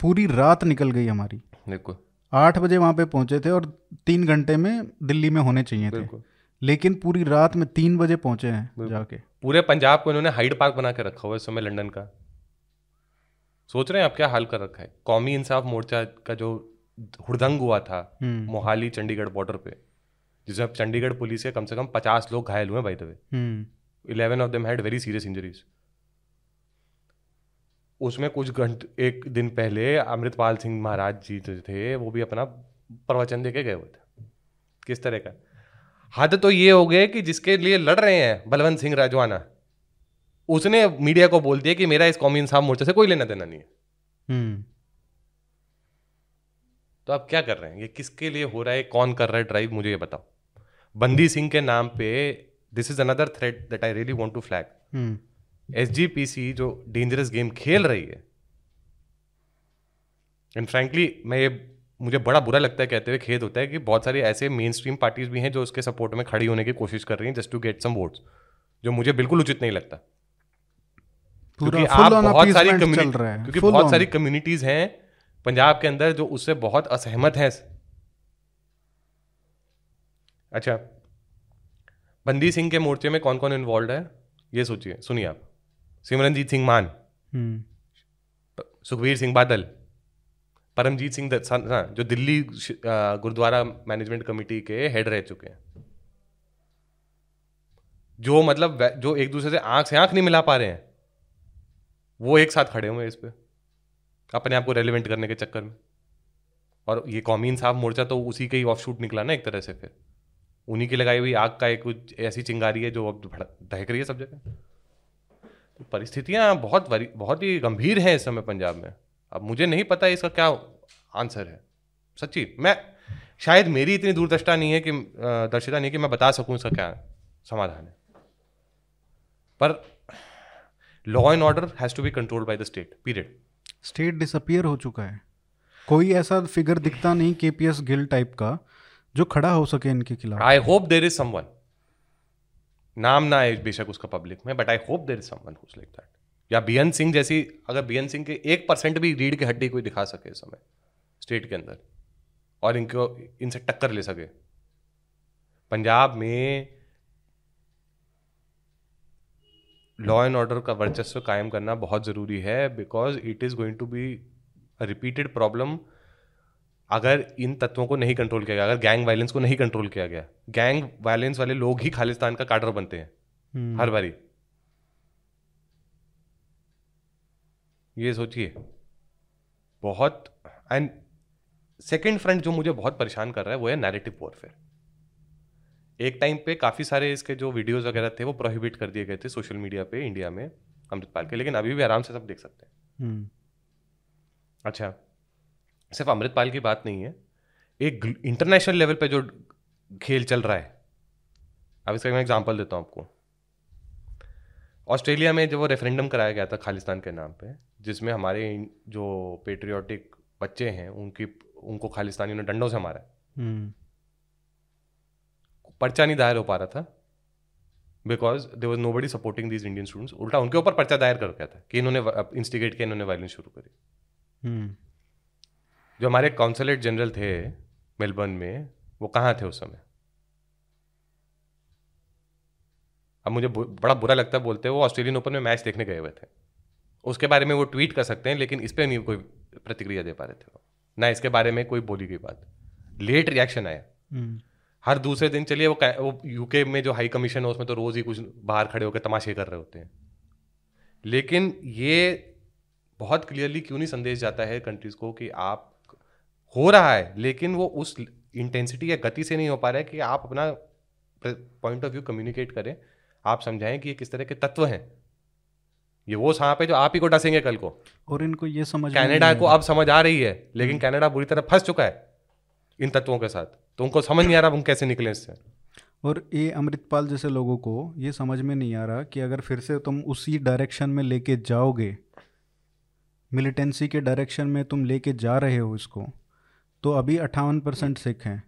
पूरी रात निकल गई हमारी, बिल्कुल 8 बजे वहां पे पहुंचे थे और 3 घंटे में दिल्ली में होने चाहिए थे, लेकिन पूरी रात में 3 बजे पहुंचे हैं जाके। पूरे पंजाब को इन्होंने हाइड पार्क बना के रखा हुआ है इस समय, लंदन का। सोच रहे हैं आप क्या हाल कर रखा है। कौमी इंसाफ मोर्चा का जो हुड़दंग हुआ था मोहाली चंडीगढ़ बॉर्डर पे, जिसमें चंडीगढ़ पुलिस के कम से कम 50 लोग घायल हुए, by the way 11 of them had very serious injuries. उसमें कुछ घंटे, एक दिन पहले अमृतपाल सिंह महाराज जी थे, वो भी अपना प्रवचन देके गए हुए थे। किस तरह का हद तो ये हो गए कि जिसके लिए लड़ रहे हैं बलवंत सिंह राजवाना, उसने मीडिया को बोल दिया कि मेरा इस कौमी इंसाफ मोर्चा से कोई लेना देना नहीं है। तो आप क्या कर रहे हैं, ये किसके लिए हो रहा है, कौन कर रहा है ड्राइव, मुझे ये बताओ। बंदी सिंह के नाम पे, this is another threat that I really want to flag. SGPC जो डेंजरस गेम खेल रही है, एंड फ्रैंकली मैं ये, मुझे बड़ा बुरा लगता है कहते हुए, खेद होता है कि बहुत सारे ऐसे मेन स्ट्रीम पार्टीज भी हैं जो उसके सपोर्ट में खड़ी होने की कोशिश कर रही हैं just to get some votes, जो मुझे बिल्कुल उचित नहीं लगता। क्योंकि बहुत सारी कम्युनिटीज हैं पंजाब के अंदर जो उससे बहुत असहमत हैं। अच्छा, बंदी सिंह के मोर्चे में कौन कौन इन्वॉल्व है ये सोचिए, सुनिए आप। सिमरनजीत सिंह मान, सुखवीर सिंह बादल, परमजीत सिंह जो दिल्ली गुरुद्वारा मैनेजमेंट कमेटी के हेड रह चुके हैं, जो मतलब जो एक दूसरे से आंख नहीं मिला पा रहे हैं, वो एक साथ खड़े हुए हैं इस पे अपने आप को रेलिवेंट करने के चक्कर में। और ये कौमी इंसाफ मोर्चा तो उसी के ही ऑफ शूट निकला ना एक तरह से, फिर उन्हीं की लगाई हुई आग का एक कुछ ऐसी चिंगारी है जो अब दहक रही है सब जगह। तो परिस्थितियां बहुत ही गंभीर हैं इस समय पंजाब में। अब मुझे नहीं पता इसका क्या आंसर है, सच्ची। मैं शायद, मेरी इतनी दूरदर्शिता नहीं है कि मैं बता सकूं इसका क्या समाधान है। पर law and order has to be controlled by the state, period. State disappear हो चुका है, कोई ऐसा फिगर दिखता नहीं केपीएस गिल टाइप का जो खड़ा हो सके इनके खिलाफ. I hope there is someone, नाम ना है बेशक उसका पब्लिक में, but I hope there is someone who is like that. या बीएन सिंह जैसी, अगर बीएन सिंह के 1% भी रीढ़ की हड्डी कोई दिखा सके इस समय स्टेट के अंदर और इनको इनसे टक्कर ले सके. पंजाब में लॉ एंड ऑर्डर का वर्चस्व कायम करना बहुत ज़रूरी है, because it is going to be repeated problem अगर इन तत्वों को नहीं कंट्रोल किया गया, अगर गैंग वायलेंस को नहीं कंट्रोल किया गया. गैंग वायलेंस वाले लोग ही खालिस्तान का काडर बनते हैं हर बारी, ये सोचिए बहुत. एंड सेकेंड फ्रंट जो मुझे बहुत परेशान कर रहा है वो है नैरेटिव वॉरफेयर. एक टाइम पे काफ़ी सारे इसके जो वीडियोस वगैरह थे वो प्रोहिबिट कर दिए गए थे सोशल मीडिया पे इंडिया में अमृतपाल के, लेकिन अभी भी आराम से सब देख सकते हैं. अच्छा, सिर्फ अमृतपाल की बात नहीं है, एक इंटरनेशनल लेवल पे जो खेल चल रहा है, अब इसका मैं एग्जांपल देता हूँ आपको. ऑस्ट्रेलिया में जो वो रेफरेंडम कराया गया था खालिस्तान के नाम पर, जिसमें हमारे जो पेट्रियाटिक बच्चे हैं उनको खालिस्तानियों ने डंडों से मारा है. पर्चा नहीं दायर हो पा रहा था because there was nobody supporting these Indian students. उल्टा उनके ऊपर पर्चा दायर कर गया था कि इन्होंने इंस्टिगेट किया, इन्होंने वायलेंस शुरू करी. जो हमारे कॉन्सुलेट जनरल थे मेलबर्न में, वो कहाँ थे उस समय? अब मुझे बड़ा बुरा लगता है बोलते, वो ऑस्ट्रेलियन ओपन में मैच देखने गए हुए थे. उसके बारे में वो ट्वीट कर सकते हैं, लेकिन इस पर नहीं कोई प्रतिक्रिया दे पा रहे थे, ना इसके बारे में कोई बोली गई बात. लेट रिएक्शन आया हर दूसरे दिन. चलिए वो यूके में जो हाई कमीशन है उसमें तो रोज़ ही कुछ बाहर खड़े होकर तमाशे कर रहे होते हैं, लेकिन ये बहुत क्लियरली क्यों नहीं संदेश जाता है कंट्रीज़ को कि आप हो रहा है, लेकिन वो उस इंटेंसिटी या गति से नहीं हो पा रहा है कि आप अपना पॉइंट ऑफ व्यू कम्युनिकेट करें, आप समझाएं कि ये किस तरह के तत्व हैं. ये वो सांप है जो आप ही को डसेंगे कल को. और इनको ये समझ, कनाडा को अब समझ आ रही है, लेकिन कनाडा बुरी तरह फंस चुका है इन तत्वों के साथ, तो उनको समझ नहीं आ रहा हम कैसे निकले इससे. और ये अमृतपाल जैसे लोगों को ये समझ में नहीं आ रहा कि अगर फिर से तुम उसी डायरेक्शन में लेके जाओगे, मिलिटेंसी के डायरेक्शन में तुम लेके जा रहे हो इसको, तो अभी 58% सिख हैं.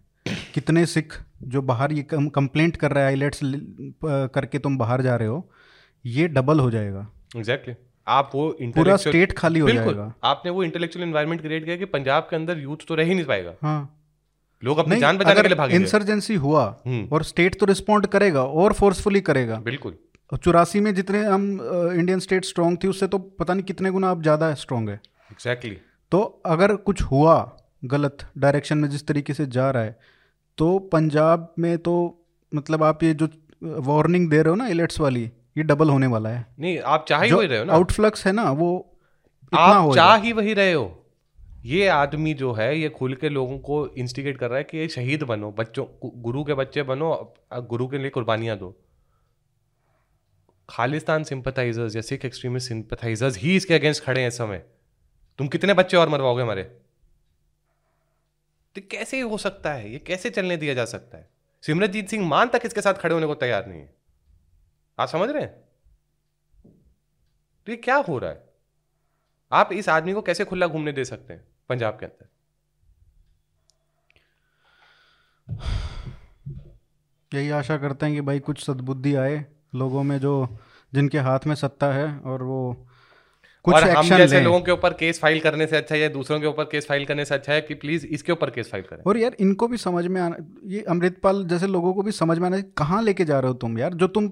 कितने सिख जो बाहर ये कंप्लेंट कर रहे हैं आईलेट्स करके तुम बाहर जा रहे हो, ये डबल हो जाएगा. एग्जैक्टली आप वो पूरा स्टेट खाली हो जाएगा. आपने वो इंटेलेक्चुअल एनवायरनमेंट क्रिएट किया कि पंजाब के अंदर यूथ तो रह ही नहीं पाएगा. हाँ, लोग अपनी जान बचाने के लिए भागेंगे. इंसर्जेंसी हुआ और स्टेट तो रिस्पॉन्ड करेगा और फोर्सफुली करेगा. बिल्कुल. 84 में जितने हम इंडियन स्टेट स्ट्रांग थी, उससे तो पता नहीं कितने गुना अब ज़्यादा स्ट्रांग है. एग्जैक्टली. तो अगर कुछ हुआ गलत डायरेक्शन में जिस तरीके से जा रहा है, तो पंजाब में तो मतलब आप ये जो वार्निंग दे रहे हो ना एलर्ट्स वाली, ये डबल होने वाला है. नहीं, आप चाह ही वही रहे हो ना. आउटफ्लक्स है ना, वो आप चाह ही वही रहे हो. ये आदमी जो है ये खुल के लोगों को इंस्टिगेट कर रहा है कि ये शहीद बनो, बच्चों गुरु के बच्चे बनो, गुरु के लिए कुर्बानियां दो. खालिस्तान सिंपथाइजर्स या सिख एक्सट्रीमिस्ट सिंपथाइजर्स ही इसके अगेंस्ट खड़े हैं इस समय. तुम कितने बच्चे और मरवाओगे हमारे? तो कैसे हो सकता है, ये कैसे चलने दिया जा सकता है? सिमरनजीत सिंह मान तक इसके साथ खड़े होने को तैयार नहीं है. आप समझ रहे हैं तो ये क्या हो रहा है? आप इस आदमी को कैसे खुला घूमने दे सकते हैं पंजाब के अंदर? यही आशा करते हैं कि भाई कुछ सद्बुद्धि आए लोगों में, जो जिनके हाथ में सत्ता है, और वो कुछ एक्शन लें. और हम जैसे लोगों के ऊपर केस फाइल करने से अच्छा है, दूसरों के ऊपर केस फाइल करने से अच्छा है कि प्लीज इसके ऊपर केस फाइल करें. और यार इनको भी समझ में आना, ये अमृतपाल जैसे लोगों को भी समझ में आना, कहाँ लेके जा रहे हो तुम यार? जो तुम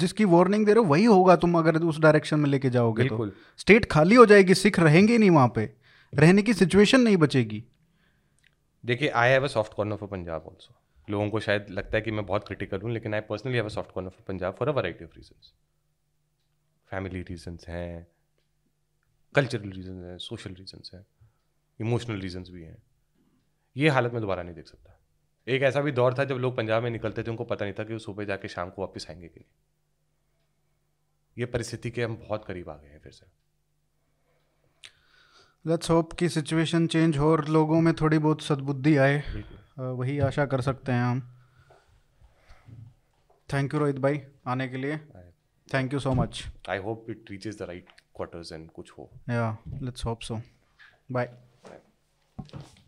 जिसकी वार्निंग दे रहे हो वही होगा तुम अगर उस डायरेक्शन में लेके जाओगे. बिल्कुल. तो स्टेट खाली हो जाएगी, सिख रहेंगे नहीं, वहाँ पे रहने की सिचुएशन नहीं बचेगी. देखिए, I have a soft corner for Punjab also. लोगों को शायद लगता है कि मैं बहुत क्रिटिकल हूँ, लेकिन I personally have a soft corner for Punjab for a variety of reasons. Family reasons हैं, कल्चरल रीजंस हैं, सोशल रीजंस हैं, इमोशनल रीजंस भी हैं. ये हालत मैं दोबारा नहीं देख सकता. एक ऐसा भी दौर था जब लोग पंजाब में निकलते थे, उनको पता नहीं था कि वो सुबह जाके शाम को वापस आएंगे कि नहीं. ये परिस्थिति के हम बहुत करीब आ गए हैं फिर से. लेट्स होप कि सिचुएशन चेंज हो और लोगों में थोड़ी बहुत सद्बुद्धि आए, वही आशा कर सकते हैं हम. थैंक यू रोहित भाई आने के लिए. Thank you so much. I hope it reaches the right quarters and kuch ho. Yeah, let's hope so. Bye. Bye.